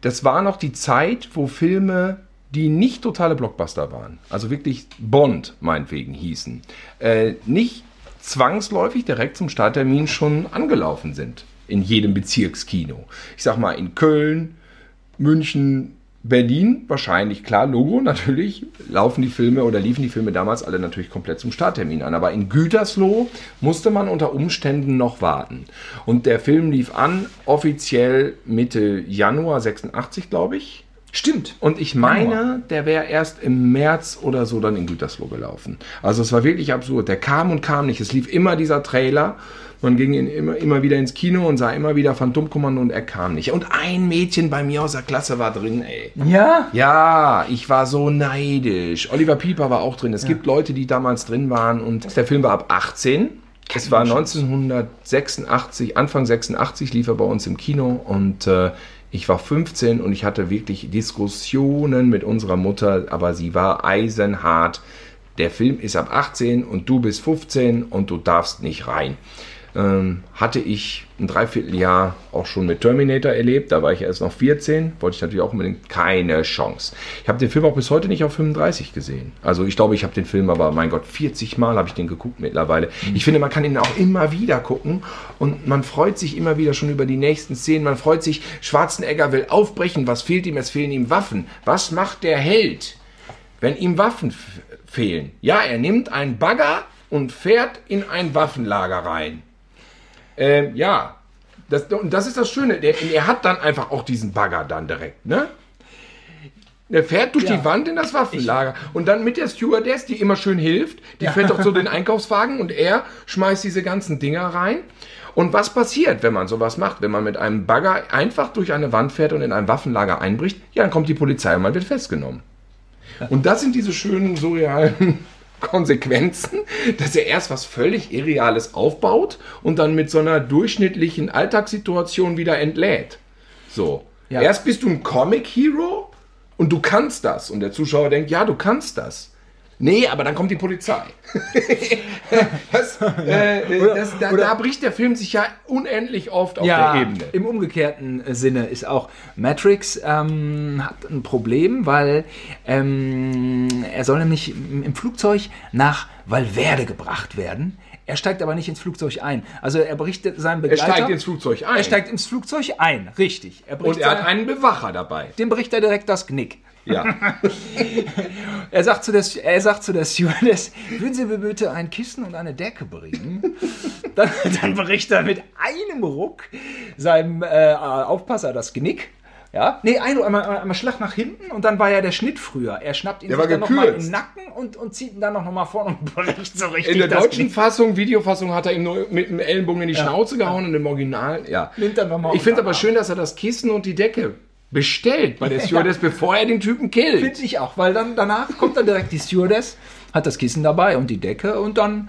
das war noch die Zeit, wo Filme, die nicht totale Blockbuster waren, also wirklich Bond meinetwegen hießen, äh, nicht zwangsläufig direkt zum Starttermin schon angelaufen sind in jedem Bezirkskino. Ich sag mal, in Köln, München, Berlin, wahrscheinlich, klar, Logo, natürlich, laufen die Filme oder liefen die Filme damals alle natürlich komplett zum Starttermin an. Aber in Gütersloh musste man unter Umständen noch warten. Und der Film lief an, offiziell Mitte Januar sechsundachtzig, glaube ich. Stimmt. Und ich meine, Januar. Der wäre erst im März oder so dann in Gütersloh gelaufen. Also es war wirklich absurd. Der kam und kam nicht. Es lief immer dieser Trailer. Man ging in, immer, immer wieder ins Kino und sah immer wieder Phantomkommando und er kam nicht. Und ein Mädchen bei mir aus der Klasse war drin, ey. Ja? Ja, ich war so neidisch. Oliver Pieper war auch drin. Es ja. gibt Leute, die damals drin waren und der Film war ab achtzehn. Kein es war neunzehnhundertsechsundachtzig, Anfang sechsundachtzig lief er bei uns im Kino und äh, ich war fünfzehn und ich hatte wirklich Diskussionen mit unserer Mutter, aber sie war eisenhart. Der Film ist ab achtzehn und du bist fünfzehn und du darfst nicht rein. Hatte ich ein Dreivierteljahr auch schon mit Terminator erlebt. Da war ich erst noch vierzehn. Wollte ich natürlich auch unbedingt, keine Chance. Ich habe den Film auch bis heute nicht auf fünfunddreißig gesehen. Also ich glaube, ich habe den Film aber, mein Gott, vierzig Mal habe ich den geguckt mittlerweile. Ich finde, man kann ihn auch immer wieder gucken. Und man freut sich immer wieder schon über die nächsten Szenen. Man freut sich, Schwarzenegger will aufbrechen. Was fehlt ihm? Es fehlen ihm Waffen. Was macht der Held, wenn ihm Waffen f- fehlen? Ja, er nimmt einen Bagger und fährt in ein Waffenlager rein. Ähm, ja, das, das ist das Schöne. Der, er hat dann einfach auch diesen Bagger dann direkt, ne? Der fährt durch ja. die Wand in das Waffenlager. Ich, und dann mit der Stewardess, die immer schön hilft, die ja. fährt doch so den Einkaufswagen und er schmeißt diese ganzen Dinger rein. Und was passiert, wenn man sowas macht? Wenn man mit einem Bagger einfach durch eine Wand fährt und in ein Waffenlager einbricht, ja, dann kommt die Polizei und man wird festgenommen. Und das sind diese schönen, surrealen Konsequenzen, dass er erst was völlig Irreales aufbaut und dann mit so einer durchschnittlichen Alltagssituation wieder entlädt. So. Ja. Erst bist du ein Comic-Hero und du kannst das. Und der Zuschauer denkt, ja, du kannst das. Nee, aber dann kommt die Polizei. das, äh, oder, das, da, da bricht der Film sich ja unendlich oft auf ja, der Ebene. Im umgekehrten Sinne ist auch Matrix ähm, hat ein Problem, weil ähm, er soll nämlich im Flugzeug nach Valverde gebracht werden. Er steigt aber nicht ins Flugzeug ein. Also er bricht seinen Begleiter... Er steigt ins Flugzeug ein. Er steigt ins Flugzeug ein, richtig. Er bricht Und er seinen, hat einen Bewacher dabei. Dem bricht er direkt das Knick. Ja. er, sagt zu der, er sagt zu der Stewardess, würden Sie mir bitte ein Kissen und eine Decke bringen? Dann, dann bricht er mit einem Ruck seinem äh, Aufpasser das Genick. Ja? Nee, einmal, einmal Schlag nach hinten und dann war ja der Schnitt früher. Er schnappt ihn dann nochmal in den Nacken und, und zieht ihn dann noch mal vorne und bricht so richtig. In der das deutschen Knick. Fassung, Videofassung, hat er ihm nur mit dem Ellenbogen in die ja. Schnauze gehauen und im Original, ja. Nimmt dann noch mal ich finde aber schön, dass er das Kissen und die Decke bestellt bei der Stewardess, ja. bevor er den Typen killt. Finde ich auch, weil dann danach kommt dann direkt die Stewardess, hat das Kissen dabei und die Decke und dann,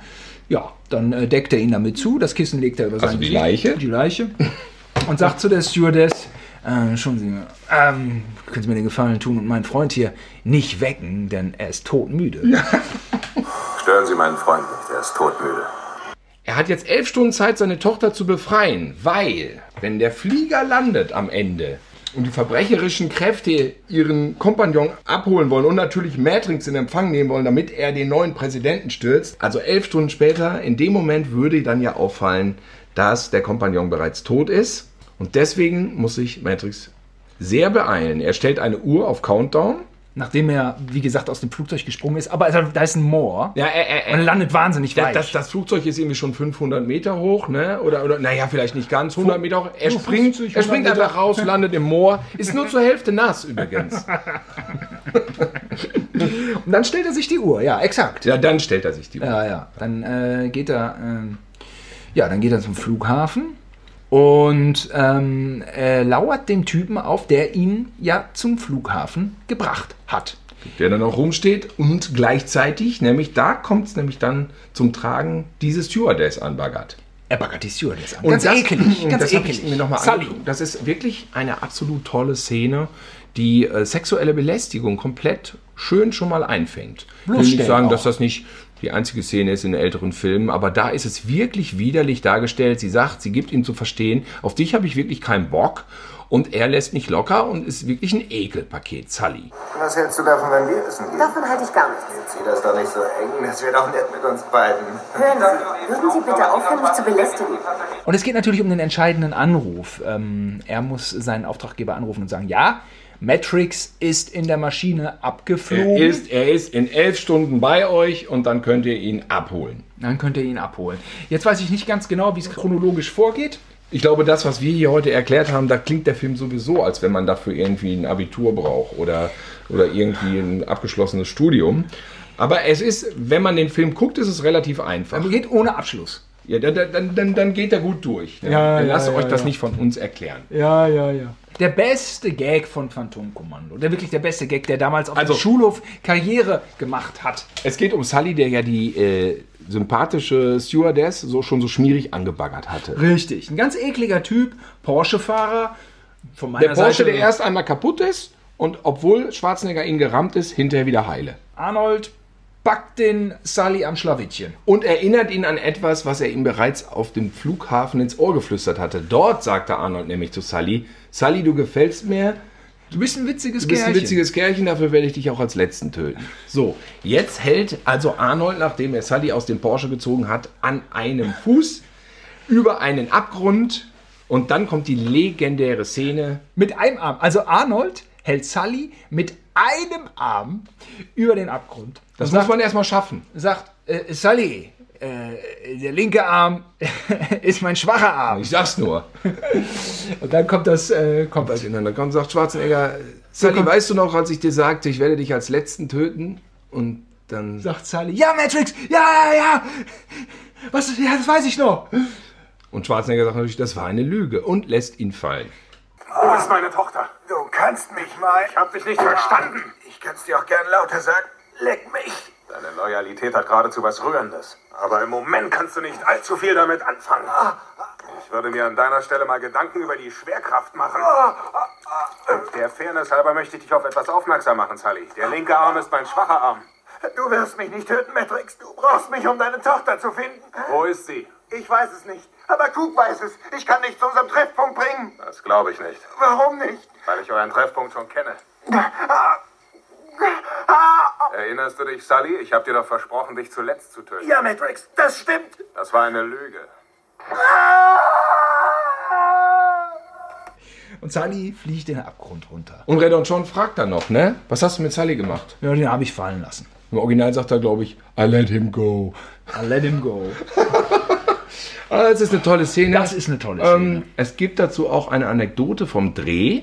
ja, dann deckt er ihn damit zu. Das Kissen legt er über seine also die Leiche. Die Leiche. Und sagt zu der Stewardess, äh, schon Sie, ähm, können Sie mir den Gefallen tun und meinen Freund hier nicht wecken, denn er ist todmüde. Ja. Stören Sie meinen Freund nicht, er ist todmüde. Er hat jetzt elf Stunden Zeit, seine Tochter zu befreien, weil, wenn der Flieger landet am Ende, und die verbrecherischen Kräfte ihren Kompagnon abholen wollen und natürlich Matrix in Empfang nehmen wollen, damit er den neuen Präsidenten stürzt. Also elf Stunden später, in dem Moment würde dann ja auffallen, dass der Kompagnon bereits tot ist. Und deswegen muss sich Matrix sehr beeilen. Er stellt eine Uhr auf Countdown. Nachdem er, wie gesagt, aus dem Flugzeug gesprungen ist. Aber da ist ein Moor. Ja, äh, äh, und er landet wahnsinnig weit. Das, das Flugzeug ist irgendwie schon fünfhundert Meter hoch, ne? Oder, oder naja, vielleicht nicht ganz, hundert Meter hoch. Er springt, er springt einfach raus, landet im Moor. Ist nur zur Hälfte nass übrigens. Und dann stellt er sich die Uhr, ja, exakt. Ja, dann stellt er sich die Uhr. Ja, ja. Dann, äh, geht er, äh, ja, dann geht er zum Flughafen. Und ähm, äh, lauert dem Typen auf, der ihn ja zum Flughafen gebracht hat. Der dann auch rumsteht und gleichzeitig, nämlich da kommt es nämlich dann zum Tragen, dieses Stewardess anbaggert. Er bagatisiert das an. Und ganz das, ekelig. Ganz das ekelig. Ich mir noch mal angeguckt. Das ist wirklich eine absolut tolle Szene, die äh, sexuelle Belästigung komplett schön schon mal einfängt. Bloß ich will nicht sagen, auch. dass das nicht die einzige Szene ist in älteren Filmen, aber da ist es wirklich widerlich dargestellt. Sie sagt, sie gibt ihm zu verstehen, auf dich habe ich wirklich keinen Bock. Und er lässt nicht locker und ist wirklich ein Ekelpaket, Sully. Was hältst du davon, wenn wir essen gehen? Davon halte ich gar nichts. Jetzt sieh das doch nicht so eng, das wird auch nett mit uns beiden. Hören Sie, würden Sie bitte aufhören, mich zu belästigen? Und es geht natürlich um den entscheidenden Anruf. Ähm, er muss seinen Auftraggeber anrufen und sagen, ja, Matrix ist in der Maschine abgeflogen. Er ist, er ist in elf Stunden bei euch und dann könnt ihr ihn abholen. Dann könnt ihr ihn abholen. Jetzt weiß ich nicht ganz genau, wie es chronologisch vorgeht. Ich glaube, das, was wir hier heute erklärt haben, da klingt der Film sowieso, als wenn man dafür irgendwie ein Abitur braucht oder, oder irgendwie ein abgeschlossenes Studium. Aber es ist, wenn man den Film guckt, ist es relativ einfach. Aber geht ohne Abschluss. Ja, dann, dann, dann geht er gut durch. Ne? Ja, dann ja, lasst ja, euch ja. das nicht von uns erklären. Ja, ja, ja. Der beste Gag von Phantomkommando. Der wirklich der beste Gag, der damals auf also, dem Schulhof Karriere gemacht hat. Es geht um Sully, der ja die äh, sympathische Stewardess so schon so schmierig angebaggert hatte. Richtig. Ein ganz ekliger Typ, Porsche-Fahrer. Von meiner der Porsche, Seite, der erst einmal kaputt ist und obwohl Schwarzenegger ihn gerammt ist, hinterher wieder heile. Arnold backt den Sully am Schlawittchen. Und erinnert ihn an etwas, was er ihm bereits auf dem Flughafen ins Ohr geflüstert hatte. Dort sagte Arnold nämlich zu Sully, Sully, du gefällst mir. Du bist ein witziges Kerlchen. Du bist Kerlchen. ein witziges Kerlchen, dafür werde ich dich auch als Letzten töten. So, jetzt hält also Arnold, nachdem er Sully aus dem Porsche gezogen hat, an einem Fuß über einen Abgrund. Und dann kommt die legendäre Szene. Mit einem Arm. Also Arnold hält Sully mit einem Arm über den Abgrund. Das sagt, muss man erstmal schaffen. Sagt, äh, Sully, äh, der linke Arm ist mein schwacher Arm. Ich sag's nur. Und dann kommt das... Äh, kommt das hin. Und dann kommt, sagt Schwarzenegger, Sully, kommt, weißt du noch, als ich dir sagte, ich werde dich als Letzten töten? Und dann... Sagt Sully, ja, Matrix, ja, ja, ja. Was, ja, das weiß ich noch. Und Schwarzenegger sagt natürlich, das war eine Lüge. Und lässt ihn fallen. Du bist meine Tochter. Du kannst mich mal... Ich hab dich nicht verstanden. Ich kann's dir auch gern lauter sagen. Leck mich! Deine Loyalität hat geradezu was Rührendes. Aber im Moment kannst du nicht allzu viel damit anfangen. Ich würde mir an deiner Stelle mal Gedanken über die Schwerkraft machen. Und der Fairness halber möchte ich dich auf etwas aufmerksam machen, Sully. Der linke Arm ist mein schwacher Arm. Du wirst mich nicht töten, Matrix. Du brauchst mich, um deine Tochter zu finden. Wo ist sie? Ich weiß es nicht. Aber Cook weiß es. Ich kann dich zu unserem Treffpunkt bringen. Das glaube ich nicht. Warum nicht? Weil ich euren Treffpunkt schon kenne. Erinnerst du dich, Sully? Ich habe dir doch versprochen, dich zuletzt zu töten. Ja, Matrix, das stimmt. Das war eine Lüge. Und Sully fliegt in den Abgrund runter. Und Rae Dawn Chong fragt dann noch, ne? Was hast du mit Sully gemacht? Ja, den habe ich fallen lassen. Im Original sagt er, glaube ich, I let him go. I let him go. Das ist eine tolle Szene. Das ist eine tolle Szene. Ähm, es gibt dazu auch eine Anekdote vom Dreh.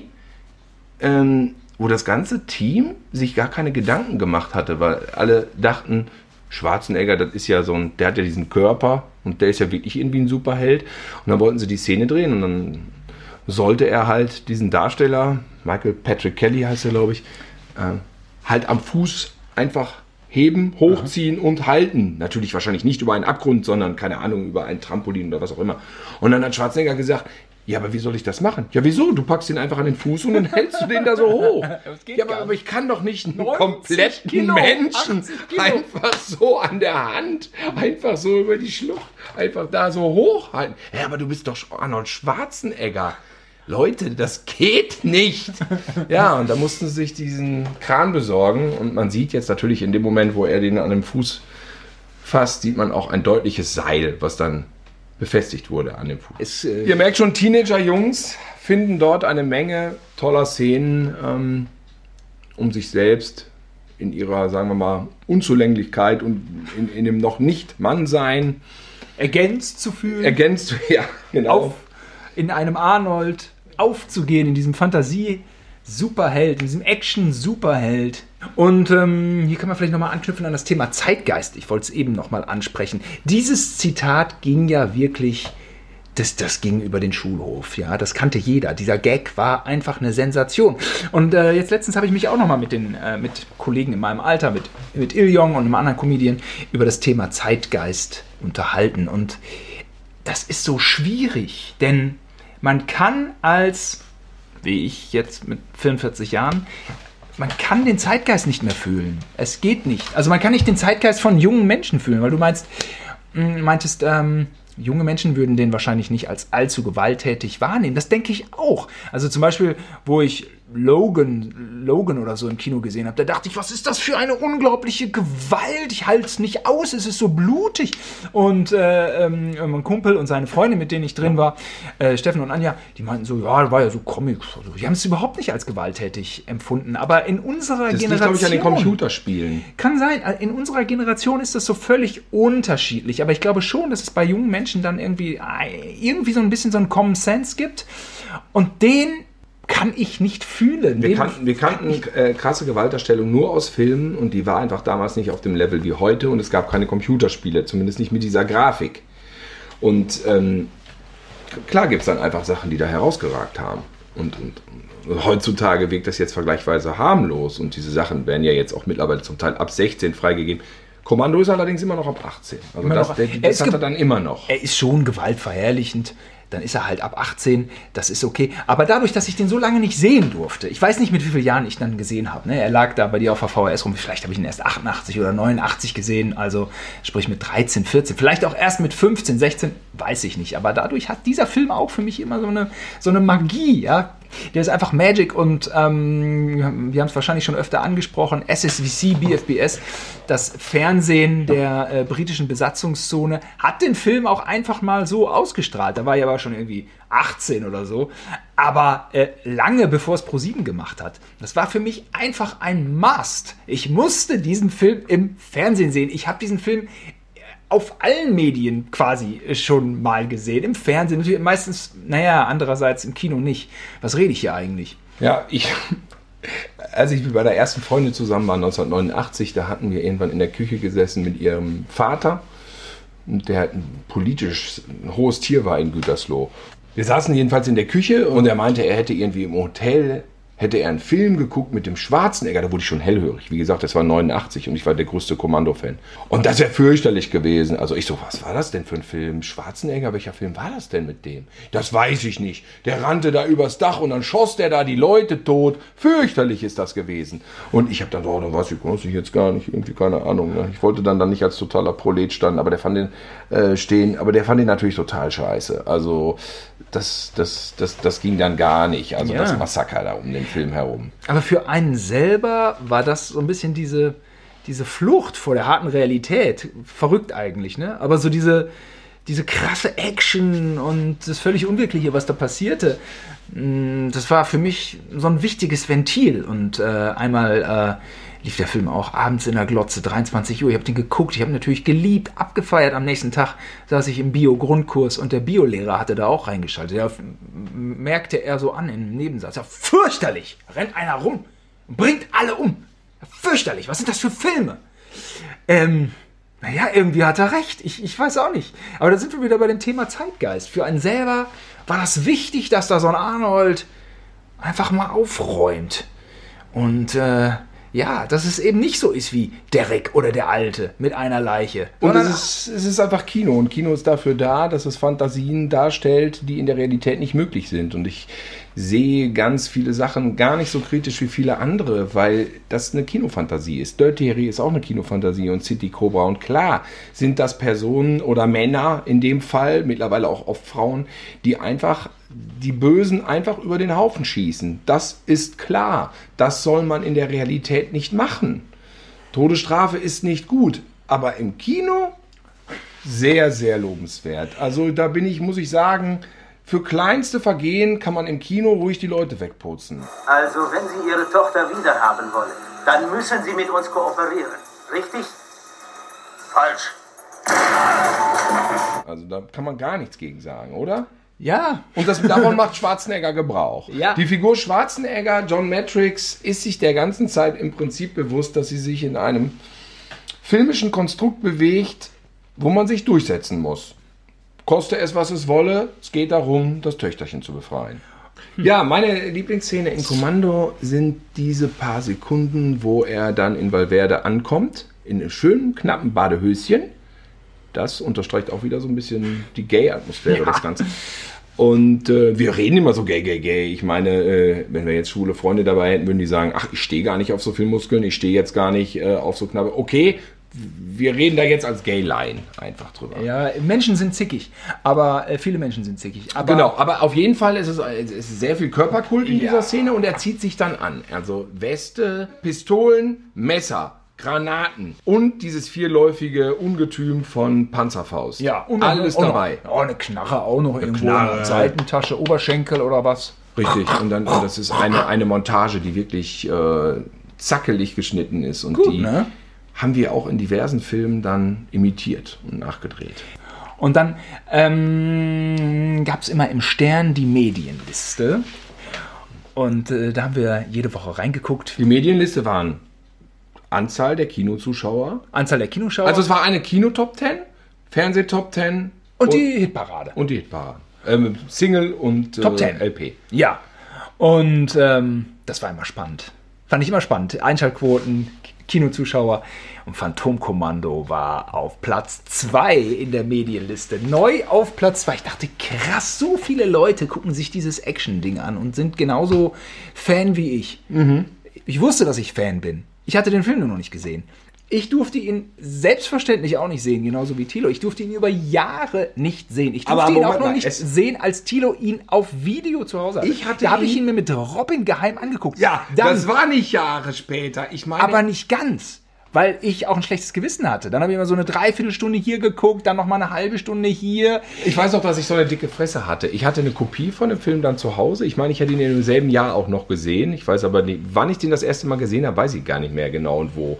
Ähm... wo das ganze Team sich gar keine Gedanken gemacht hatte, weil alle dachten, Schwarzenegger, das ist ja so ein, der hat ja diesen Körper und der ist ja wirklich irgendwie ein Superheld. Und dann wollten sie die Szene drehen und dann sollte er halt diesen Darsteller, Michael Patrick Kelly heißt er, glaube ich, äh, halt am Fuß einfach heben, hochziehen Aha. und halten. Natürlich wahrscheinlich nicht über einen Abgrund, sondern, keine Ahnung, über ein Trampolin oder was auch immer. Und dann hat Schwarzenegger gesagt, ja, aber wie soll ich das machen? Ja, wieso? Du packst ihn einfach an den Fuß und dann hältst du den da so hoch. Ja, aber, aber ich kann doch nicht einen kompletten Kilo, Menschen einfach so an der Hand, einfach so über die Schlucht, einfach da so hochhalten. Ja, aber du bist doch Arnold Schwarzenegger. Leute, das geht nicht. Ja, und da mussten sie sich diesen Kran besorgen. Und man sieht jetzt natürlich in dem Moment, wo er den an dem Fuß fasst, sieht man auch ein deutliches Seil, was dann befestigt wurde an dem Fuß. Es, äh Ihr merkt schon, Teenager-Jungs finden dort eine Menge toller Szenen, ähm, um sich selbst in ihrer, sagen wir mal, Unzulänglichkeit und in, in dem noch nicht Mannsein ergänzt zu fühlen. Ergänzt, ja, genau. Auf, in einem Arnold aufzugehen, in diesem Fantasie-Superheld, in diesem Action-Superheld. Und ähm, hier kann man vielleicht nochmal anknüpfen an das Thema Zeitgeist. Ich wollte es eben nochmal ansprechen. Dieses Zitat ging ja wirklich, das, das ging über den Schulhof. Ja, das kannte jeder. Dieser Gag war einfach eine Sensation. Und äh, jetzt letztens habe ich mich auch nochmal mit den äh, mit Kollegen in meinem Alter, mit, mit Il Jong und einem anderen Comedian, über das Thema Zeitgeist unterhalten. Und das ist so schwierig, denn man kann als, wie ich jetzt mit vierundvierzig Jahren, man kann den Zeitgeist nicht mehr fühlen. Es geht nicht. Also man kann nicht den Zeitgeist von jungen Menschen fühlen, weil du meinst, meintest, ähm, junge Menschen würden den wahrscheinlich nicht als allzu gewalttätig wahrnehmen. Das denke ich auch. Also zum Beispiel, wo ich Logan, Logan oder so im Kino gesehen habe, da dachte ich, was ist das für eine unglaubliche Gewalt? Ich halte es nicht aus, es ist so blutig. Und äh, ähm, mein Kumpel und seine Freunde, mit denen ich drin war, äh, Steffen und Anja, die meinten so, ja, war ja so Comic. Die haben es überhaupt nicht als gewalttätig empfunden. Aber in unserer das Generation... Das liegt, glaube ich, an den Computerspielen. Kann sein. In unserer Generation ist das so völlig unterschiedlich. Aber ich glaube schon, dass es bei jungen Menschen dann irgendwie, irgendwie so ein bisschen so einen Common Sense gibt. Und den... kann ich nicht fühlen. Wir kannten, wir kannten äh, krasse Gewaltdarstellung nur aus Filmen und die war einfach damals nicht auf dem Level wie heute und es gab keine Computerspiele, zumindest nicht mit dieser Grafik. Und ähm, klar gibt es dann einfach Sachen, die da herausgeragt haben. Und, und, und heutzutage wirkt das jetzt vergleichsweise harmlos und diese Sachen werden ja jetzt auch mittlerweile zum Teil ab sechzehn freigegeben. Kommando ist allerdings immer noch ab achtzehn. Also das, noch, der, das hat er dann immer noch. Er ist schon gewaltverherrlichend. Dann ist er halt ab achtzehn, das ist okay. Aber dadurch, dass ich den so lange nicht sehen durfte, ich weiß nicht, mit wie vielen Jahren ich dann gesehen habe. Ne? Er lag da bei dir auf der V H S rum, vielleicht habe ich ihn erst achtundachtzig oder neunundachtzig gesehen, also sprich mit dreizehn, vierzehn, vielleicht auch erst mit fünfzehn, sechzehn, weiß ich nicht. Aber dadurch hat dieser Film auch für mich immer so eine, so eine Magie, ja. Der ist einfach Magic und ähm, wir haben es wahrscheinlich schon öfter angesprochen, S S V C, B F B S, das Fernsehen der äh, britischen Besatzungszone, hat den Film auch einfach mal so ausgestrahlt. Da war ich aber schon irgendwie achtzehn oder so, aber äh, lange bevor es ProSieben gemacht hat. Das war für mich einfach ein Must. Ich musste diesen Film im Fernsehen sehen. Ich habe diesen Film auf allen Medien quasi schon mal gesehen. Im Fernsehen natürlich meistens, naja, andererseits im Kino nicht. Was rede ich hier eigentlich? Ja, ich, als ich mit meiner ersten Freundin zusammen war, neunzehnhundertneunundachtzig, da hatten wir irgendwann in der Küche gesessen mit ihrem Vater, der politisch ein hohes Tier war in Gütersloh. Wir saßen jedenfalls in der Küche und er meinte, er hätte irgendwie im Hotel... hätte er einen Film geguckt mit dem Schwarzenegger, da wurde ich schon hellhörig. Wie gesagt, das war neunundachtzig und ich war der größte Kommando-Fan. Und das wäre fürchterlich gewesen. Also ich so, was war das denn für ein Film? Schwarzenegger, welcher Film war das denn mit dem? Das weiß ich nicht. Der rannte da übers Dach und dann schoss der da die Leute tot. Fürchterlich ist das gewesen. Und ich habe dann so, oh, da weiß ich, weiß ich jetzt gar nicht, irgendwie keine Ahnung. Ne? Ich wollte dann, dann nicht als totaler Prolet standen, aber der fand den, äh, stehen, aber der fand den natürlich total scheiße. Also das, das, das, das ging dann gar nicht. Also ja. Das Massaker da um den Film herum. Aber für einen selber war das so ein bisschen diese, diese Flucht vor der harten Realität. Verrückt eigentlich, ne? Aber so diese, diese krasse Action und das völlig Unwirkliche, was da passierte, das war für mich so ein wichtiges Ventil. Und äh, einmal äh, lief der Film auch abends in der Glotze, dreiundzwanzig Uhr. Ich habe den geguckt, ich habe natürlich geliebt, abgefeiert. Am nächsten Tag saß ich im Bio-Grundkurs und der Biolehrer hatte da auch reingeschaltet. Da merkte er so an im Nebensatz. Ja, fürchterlich, rennt einer rum und bringt alle um. Ja, fürchterlich, was sind das für Filme? Ähm... Naja, irgendwie hat er recht. Ich, ich weiß auch nicht. Aber da sind wir wieder bei dem Thema Zeitgeist. Für einen selber war das wichtig, dass da so ein Arnold einfach mal aufräumt. Und äh, ja, dass es eben nicht so ist wie Derek oder der Alte mit einer Leiche. Und es ist, es ist einfach Kino. Und Kino ist dafür da, dass es Fantasien darstellt, die in der Realität nicht möglich sind. Und ich sehe ganz viele Sachen gar nicht so kritisch wie viele andere, weil das eine Kinofantasie ist. Dirty Harry ist auch eine Kinofantasie und City Cobra. Und klar sind das Personen oder Männer in dem Fall, mittlerweile auch oft Frauen, die einfach die Bösen einfach über den Haufen schießen. Das ist klar. Das soll man in der Realität nicht machen. Todesstrafe ist nicht gut, aber im Kino sehr, sehr lobenswert. Also da bin ich, muss ich sagen... Für kleinste Vergehen kann man im Kino ruhig die Leute wegputzen. Also, wenn Sie Ihre Tochter wiederhaben wollen, dann müssen Sie mit uns kooperieren. Richtig? Falsch. Also, da kann man gar nichts gegen sagen, oder? Ja. Und das, davon macht Schwarzenegger Gebrauch. Ja. Die Figur Schwarzenegger, John Matrix, ist sich der ganzen Zeit im Prinzip bewusst, dass sie sich in einem filmischen Konstrukt bewegt, wo man sich durchsetzen muss. Koste es, was es wolle, es geht darum, das Töchterchen zu befreien. Hm. Ja, meine Lieblingsszene in Kommando sind diese paar Sekunden, wo er dann in Valverde ankommt, in einem schönen, knappen Badehöschen, das unterstreicht auch wieder so ein bisschen die Gay-Atmosphäre ja. des Ganzen. Und äh, wir reden immer so gay, gay, gay. Ich meine, äh, wenn wir jetzt schwule Freunde dabei hätten, würden die sagen, ach, ich stehe gar nicht auf so viel Muskeln, ich stehe jetzt gar nicht äh, auf so knappe. Okay, wir reden da jetzt als Gay-Line einfach drüber. Ja, Menschen sind zickig, aber äh, viele Menschen sind zickig. Aber genau, aber auf jeden Fall ist es, es ist sehr viel Körperkult in ja. dieser Szene und er zieht sich dann an. Also Weste, Pistolen, Messer. Granaten und dieses vierläufige Ungetüm von Panzerfaust. Ja, und alles und dabei. Noch, oh, eine Knarre auch noch eine irgendwo. Knarre. Seitentasche, Oberschenkel oder was. Richtig, und dann und das ist eine, eine Montage, die wirklich äh, zackelig geschnitten ist. Und gut, die ne? haben wir auch in diversen Filmen dann imitiert und nachgedreht. Und dann ähm, gab es immer im Stern die Medienliste. Und äh, da haben wir jede Woche reingeguckt. Die Medienliste waren... Anzahl der Kinozuschauer. Anzahl der Kinoschauer. Also es war eine Kino-Top zehn, Fernseh-Top zehn. Und, und die Hitparade. Und die Hitparade. Ähm, Single und äh, L P. Ja. Und ähm, das war immer spannend. Fand ich immer spannend. Einschaltquoten, Kinozuschauer. Und Phantomkommando war auf Platz zwei in der Medienliste. Neu auf Platz zwei. Ich dachte, krass, so viele Leute gucken sich dieses Action-Ding an und sind genauso Fan wie ich. Mhm. Ich wusste, dass ich Fan bin. Ich hatte den Film nur noch nicht gesehen. Ich durfte ihn selbstverständlich auch nicht sehen, genauso wie Thilo. Ich durfte ihn über Jahre nicht sehen. Ich durfte aber ihn auch noch nicht sehen, als Thilo ihn auf Video zu Hause hatte. Ich hatte da habe ich ihn mir mit Robin geheim angeguckt. Ja, dann, das war nicht Jahre später. Ich meine, aber nicht ganz. Weil ich auch ein schlechtes Gewissen hatte. Dann habe ich immer so eine Dreiviertelstunde hier geguckt, dann nochmal eine halbe Stunde hier. Ich weiß noch, dass ich so eine dicke Fresse hatte. Ich hatte eine Kopie von dem Film dann zu Hause. Ich meine, ich hätte ihn im selben Jahr auch noch gesehen. Ich weiß aber nicht, wann ich den das erste Mal gesehen habe, weiß ich gar nicht mehr genau und wo.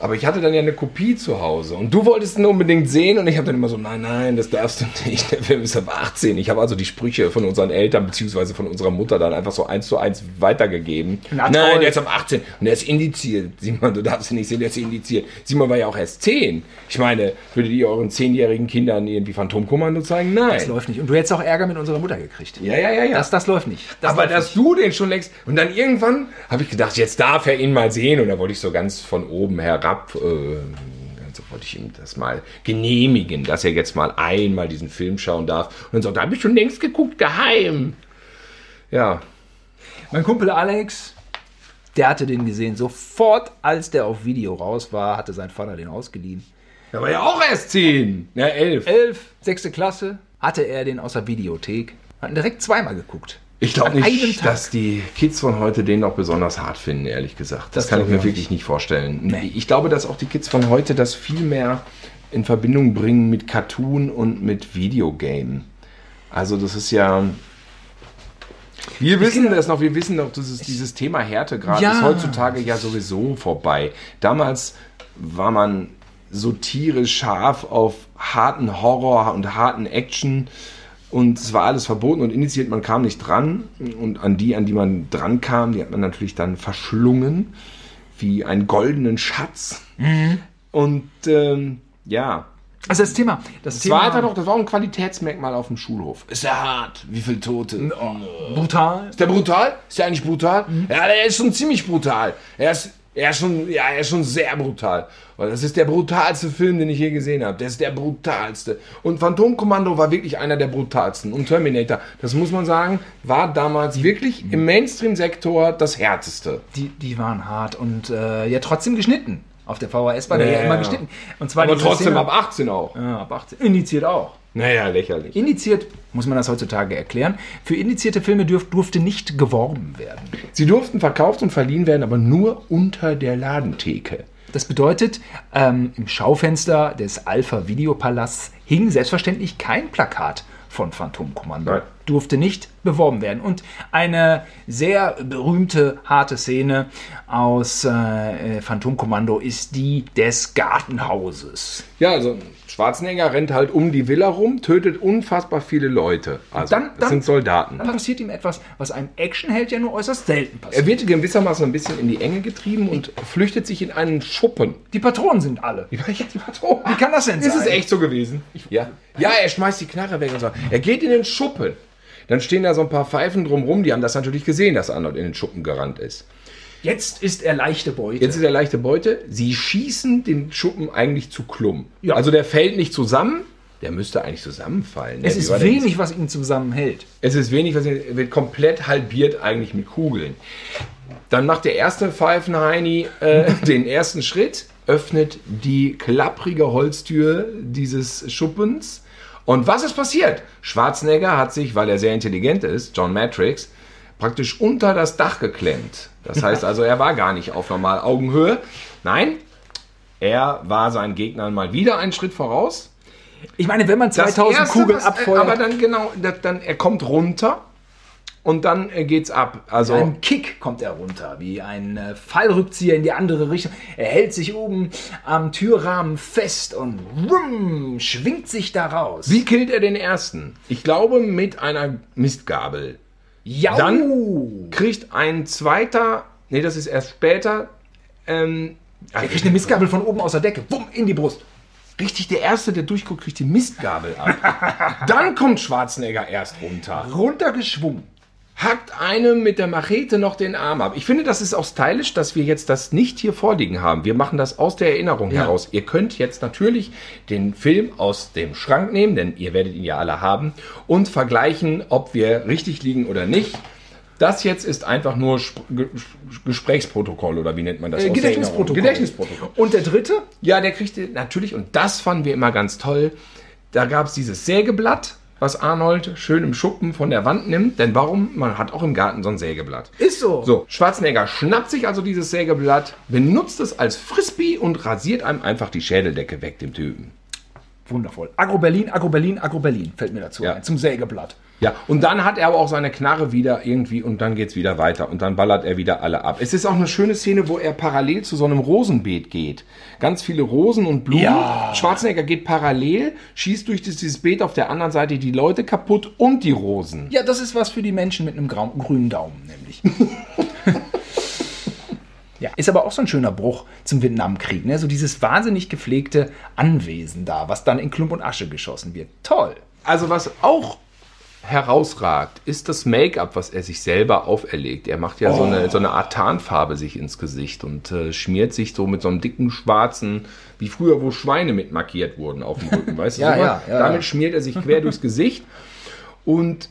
Aber ich hatte dann ja eine Kopie zu Hause. Und du wolltest ihn unbedingt sehen. Und ich habe dann immer so, nein, nein, das darfst du nicht. Der Film ist ab achtzehn. Ich habe also die Sprüche von unseren Eltern bzw. von unserer Mutter dann einfach so eins zu eins weitergegeben. Na, nein, der ist ab achtzehn. Und der ist indiziert. Simon, du darfst ihn nicht sehen, der ist indiziert. Simon war ja auch erst zehn. Ich meine, würdet ihr euren zehnjährigen Kindern irgendwie Phantomkommando zeigen? Nein. Das läuft nicht. Und du hättest auch Ärger mit unserer Mutter gekriegt. Ja, ja, ja. ja. Das, das läuft nicht. Das Aber läuft dass nicht. Du den schon längst... Und dann irgendwann habe ich gedacht, jetzt darf er ihn mal sehen. Und da wollte ich so ganz von oben herab. Ab, äh, also wollte ich ihm das mal genehmigen, dass er jetzt mal einmal diesen Film schauen darf. Und dann sagt er, habe ich schon längst geguckt, geheim. Ja. Mein Kumpel Alex, der hatte den gesehen. Sofort, als der auf Video raus war, hatte sein Vater den ausgeliehen. Der war ja auch erst zehn. Na, elf. Elf, sechste Klasse, hatte er den aus der Videothek. Hat direkt zweimal geguckt. Ich glaube nicht, dass die Kids von heute den auch besonders hart finden, ehrlich gesagt. Das, das kann ich mir wirklich nicht vorstellen. Nee. Ich glaube, dass auch die Kids von heute das viel mehr in Verbindung bringen mit Cartoon und mit Videogame. Also das ist ja... Wir wissen das noch, wir wissen noch, dass es dieses Thema Härte gerade ja. ist heutzutage ja sowieso vorbei. Damals war man so tierisch scharf auf harten Horror und harten Action. Und es war alles verboten und initiiert, man kam nicht dran. Und an die, an die man dran kam, die hat man natürlich dann verschlungen, wie einen goldenen Schatz. Mhm. Und ähm, ja. Also das Thema. Das, das, Thema war halt auch, das war auch ein Qualitätsmerkmal auf dem Schulhof. Ist der hart? Wie viele Tote? Oh. Brutal? Ist der brutal? Ist der eigentlich brutal? Mhm. Ja, der ist schon ziemlich brutal. Er ist... Er ist schon, ja, er ist schon sehr brutal. Weil das ist der brutalste Film, den ich je gesehen habe. Der ist der brutalste. Und Phantomkommando war wirklich einer der brutalsten. Und Terminator, das muss man sagen, war damals wirklich im Mainstream-Sektor das härteste. Die, die waren hart und äh, ja trotzdem geschnitten. Auf der V H S war der ja, ja immer geschnitten. Und zwar aber trotzdem Szene, ab achtzehn auch. Ja, ab achtzehn. Indiziert auch. Naja, lächerlich. Indiziert, muss man das heutzutage erklären, für indizierte Filme durf, durfte nicht geworben werden. Sie durften verkauft und verliehen werden, aber nur unter der Ladentheke. Das bedeutet, ähm, im Schaufenster des Alpha-Videopalasts hing selbstverständlich kein Plakat von Phantomkommando. Nein. Durfte nicht beworben werden. Und eine sehr berühmte, harte Szene aus äh, Phantomkommando ist die des Gartenhauses. Ja, also... Schwarzenegger rennt halt um die Villa rum, tötet unfassbar viele Leute. Also dann, das dann, sind Soldaten. Dann passiert ihm etwas, was einem Actionheld ja nur äußerst selten passiert. Er wird gewissermaßen ein bisschen in die Enge getrieben und flüchtet sich in einen Schuppen. Die Patronen sind alle. Die, die Patronen. Wie kann das denn sein? Ist es echt so gewesen? Ja. ja, er schmeißt die Knarre weg und so. Er geht in den Schuppen. Dann stehen da so ein paar Pfeifen drumrum. Die haben das natürlich gesehen, dass Arnold in den Schuppen gerannt ist. Jetzt ist er leichte Beute. Jetzt ist er leichte Beute. Sie schießen den Schuppen eigentlich zu Klump. Ja. Also der fällt nicht zusammen. Der müsste eigentlich zusammenfallen. Es ja, ist wenig, was ihn zusammenhält. Es ist wenig, was ihn wird komplett halbiert eigentlich mit Kugeln. Dann macht der erste Pfeifenheini äh, den ersten Schritt, öffnet die klapprige Holztür dieses Schuppens. Und was ist passiert? Schwarzenegger hat sich, weil er sehr intelligent ist, John Matrix, praktisch unter das Dach geklemmt. Das heißt also, er war gar nicht auf normal Augenhöhe. Nein, er war seinen Gegnern mal wieder einen Schritt voraus. Ich meine, wenn man zweitausend Kugeln abfeuert... Aber dann genau, dann, er kommt runter und dann geht's ab. Also ein Kick kommt er runter, wie ein Fallrückzieher in die andere Richtung. Er hält sich oben am Türrahmen fest und rum, schwingt sich da raus. Wie killt er den ersten? Ich glaube, mit einer Mistgabel. Jau. Dann kriegt ein zweiter, nee, das ist erst später, ähm, er kriegt eine Mistgabel von oben aus der Decke, bumm, in die Brust. Richtig, der Erste, der durchguckt, kriegt die Mistgabel ab. Dann kommt Schwarzenegger erst runter. Runtergeschwungen. Hackt einem mit der Machete noch den Arm ab. Ich finde, das ist auch stylisch, dass wir jetzt das nicht hier vorliegen haben. Wir machen das aus der Erinnerung ja. heraus. Ihr könnt jetzt natürlich den Film aus dem Schrank nehmen, denn ihr werdet ihn ja alle haben, und vergleichen, ob wir richtig liegen oder nicht. Das jetzt ist einfach nur Sp- G- Gesprächsprotokoll, oder wie nennt man das? Äh, Gedächtnisprotokoll. Gedächtnisprotokoll. Und der dritte? Ja, der kriegt natürlich, und das fanden wir immer ganz toll, da gab es dieses Sägeblatt, was Arnold schön im Schuppen von der Wand nimmt. Denn warum? Man hat auch im Garten so ein Sägeblatt. Ist so. So, Schwarzenegger schnappt sich also dieses Sägeblatt, benutzt es als Frisbee und rasiert einem einfach die Schädeldecke weg, dem Typen. Wundervoll. Agro Berlin, Agro Berlin, Agro Berlin fällt mir dazu ja. ein, zum Sägeblatt. Ja, und dann hat er aber auch seine Knarre wieder irgendwie und dann geht's wieder weiter und dann ballert er wieder alle ab. Es ist auch eine schöne Szene, wo er parallel zu so einem Rosenbeet geht. Ganz viele Rosen und Blumen. Ja. Schwarzenegger geht parallel, schießt durch dieses Beet auf der anderen Seite die Leute kaputt und die Rosen. Ja, das ist was für die Menschen mit einem grauen, grünen Daumen, nämlich. Ja, ist aber auch so ein schöner Bruch zum Vietnamkrieg, ne? So dieses wahnsinnig gepflegte Anwesen da, was dann in Klump und Asche geschossen wird. Toll. Also was auch herausragt, ist das Make-up, was er sich selber auferlegt. Er macht ja oh. so eine, so eine Art Tarnfarbe sich ins Gesicht und äh, schmiert sich so mit so einem dicken schwarzen, wie früher, wo Schweine mit markiert wurden auf dem Rücken, weißt du? ja, ja, ja, Damit ja. schmiert er sich quer durchs Gesicht. Und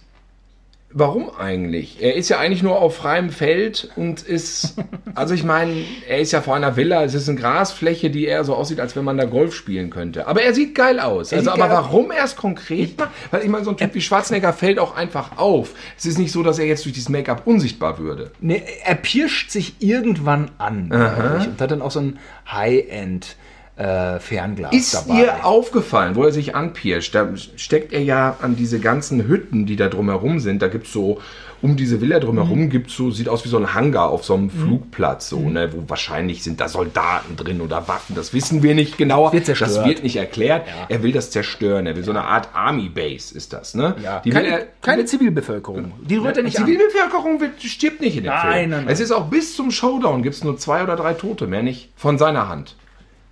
warum eigentlich? Er ist ja eigentlich nur auf freiem Feld und ist, also ich meine, er ist ja vor einer Villa, es ist eine Grasfläche, die eher so aussieht, als wenn man da Golf spielen könnte. Aber er sieht geil aus. Er also aber warum er es konkret macht? Weil ich meine, so ein Typ wie Schwarzenegger fällt auch einfach auf. Es ist nicht so, dass er jetzt durch dieses Make-up unsichtbar würde. Nee, er pirscht sich irgendwann an. Und hat dann auch so ein High-End Äh, Fernglas ist dabei. Ist dir aufgefallen, wo er sich anpirscht? Da steckt er ja an diese ganzen Hütten, die da drumherum sind. Da gibt es so, um diese Villa drumherum mhm. gibt es so, sieht aus wie so ein Hangar auf so einem mhm. Flugplatz, so, ne, wo wahrscheinlich sind da Soldaten drin oder Waffen. Das wissen wir nicht genauer. Das wird zerstört. Das wird nicht erklärt. Ja. Er will das zerstören. Er will ja. so eine Art Army Base, ist das, ne? Ja. Die keine, er, keine Zivilbevölkerung. Die rührt er nicht an. Die Zivilbevölkerung wird, stirbt nicht in dem nein, Film. Nein, nein. Es ist auch bis zum Showdown gibt es nur zwei oder drei Tote, mehr nicht. Von seiner Hand.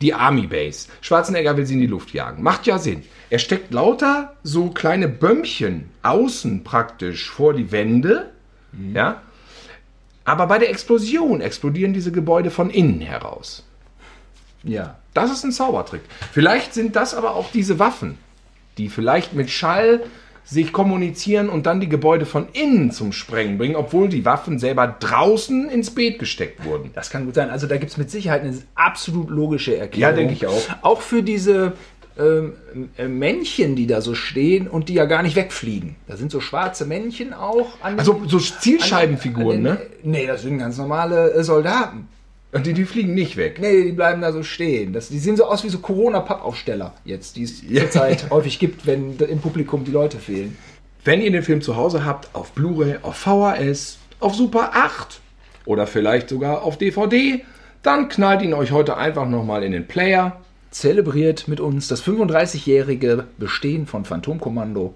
Die Army Base. Schwarzenegger will sie in die Luft jagen. Macht ja Sinn. Er steckt lauter so kleine Bömmchen außen praktisch vor die Wände. Mhm. Ja? Aber bei der Explosion explodieren diese Gebäude von innen heraus. Ja. Das ist ein Zaubertrick. Vielleicht sind das aber auch diese Waffen, die vielleicht mit Schall sich kommunizieren und dann die Gebäude von innen zum Sprengen bringen, obwohl die Waffen selber draußen ins Beet gesteckt wurden. Das kann gut sein. Also da gibt es mit Sicherheit eine absolut logische Erklärung. Ja, denke ich auch. Auch für diese ähm, Männchen, die da so stehen und die ja gar nicht wegfliegen. Da sind so schwarze Männchen auch. An den, also so Zielscheibenfiguren, an den, an den, ne? Nee, das sind ganz normale äh, Soldaten. Und die, die fliegen nicht weg. Nee, die bleiben da so stehen. Das, die sehen so aus wie so Corona-Pappaufsteller jetzt, die es zurzeit häufig gibt, wenn im Publikum die Leute fehlen. Wenn ihr den Film zu Hause habt, auf Blu-ray, auf V H S, auf Super acht oder vielleicht sogar auf D V D, dann knallt ihn euch heute einfach nochmal in den Player. Zelebriert mit uns das fünfunddreißigjährige Bestehen von Phantomkommando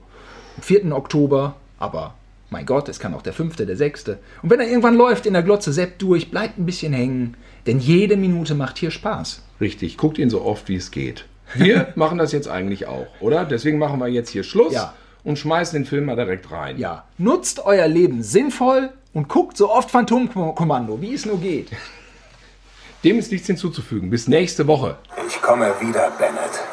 am vierten Oktober, aber... Mein Gott, es kann auch der fünfte, der sechste. Und wenn er irgendwann läuft in der Glotze Sepp durch, bleibt ein bisschen hängen. Denn jede Minute macht hier Spaß. Richtig, guckt ihn so oft, wie es geht. Wir machen das jetzt eigentlich auch, oder? Deswegen machen wir jetzt hier Schluss ja. und schmeißen den Film mal direkt rein. Ja, nutzt euer Leben sinnvoll. und guckt so oft Phantomkommando, wie es nur geht. Dem ist nichts hinzuzufügen. Bis nächste Woche. Ich komme wieder, Bennett.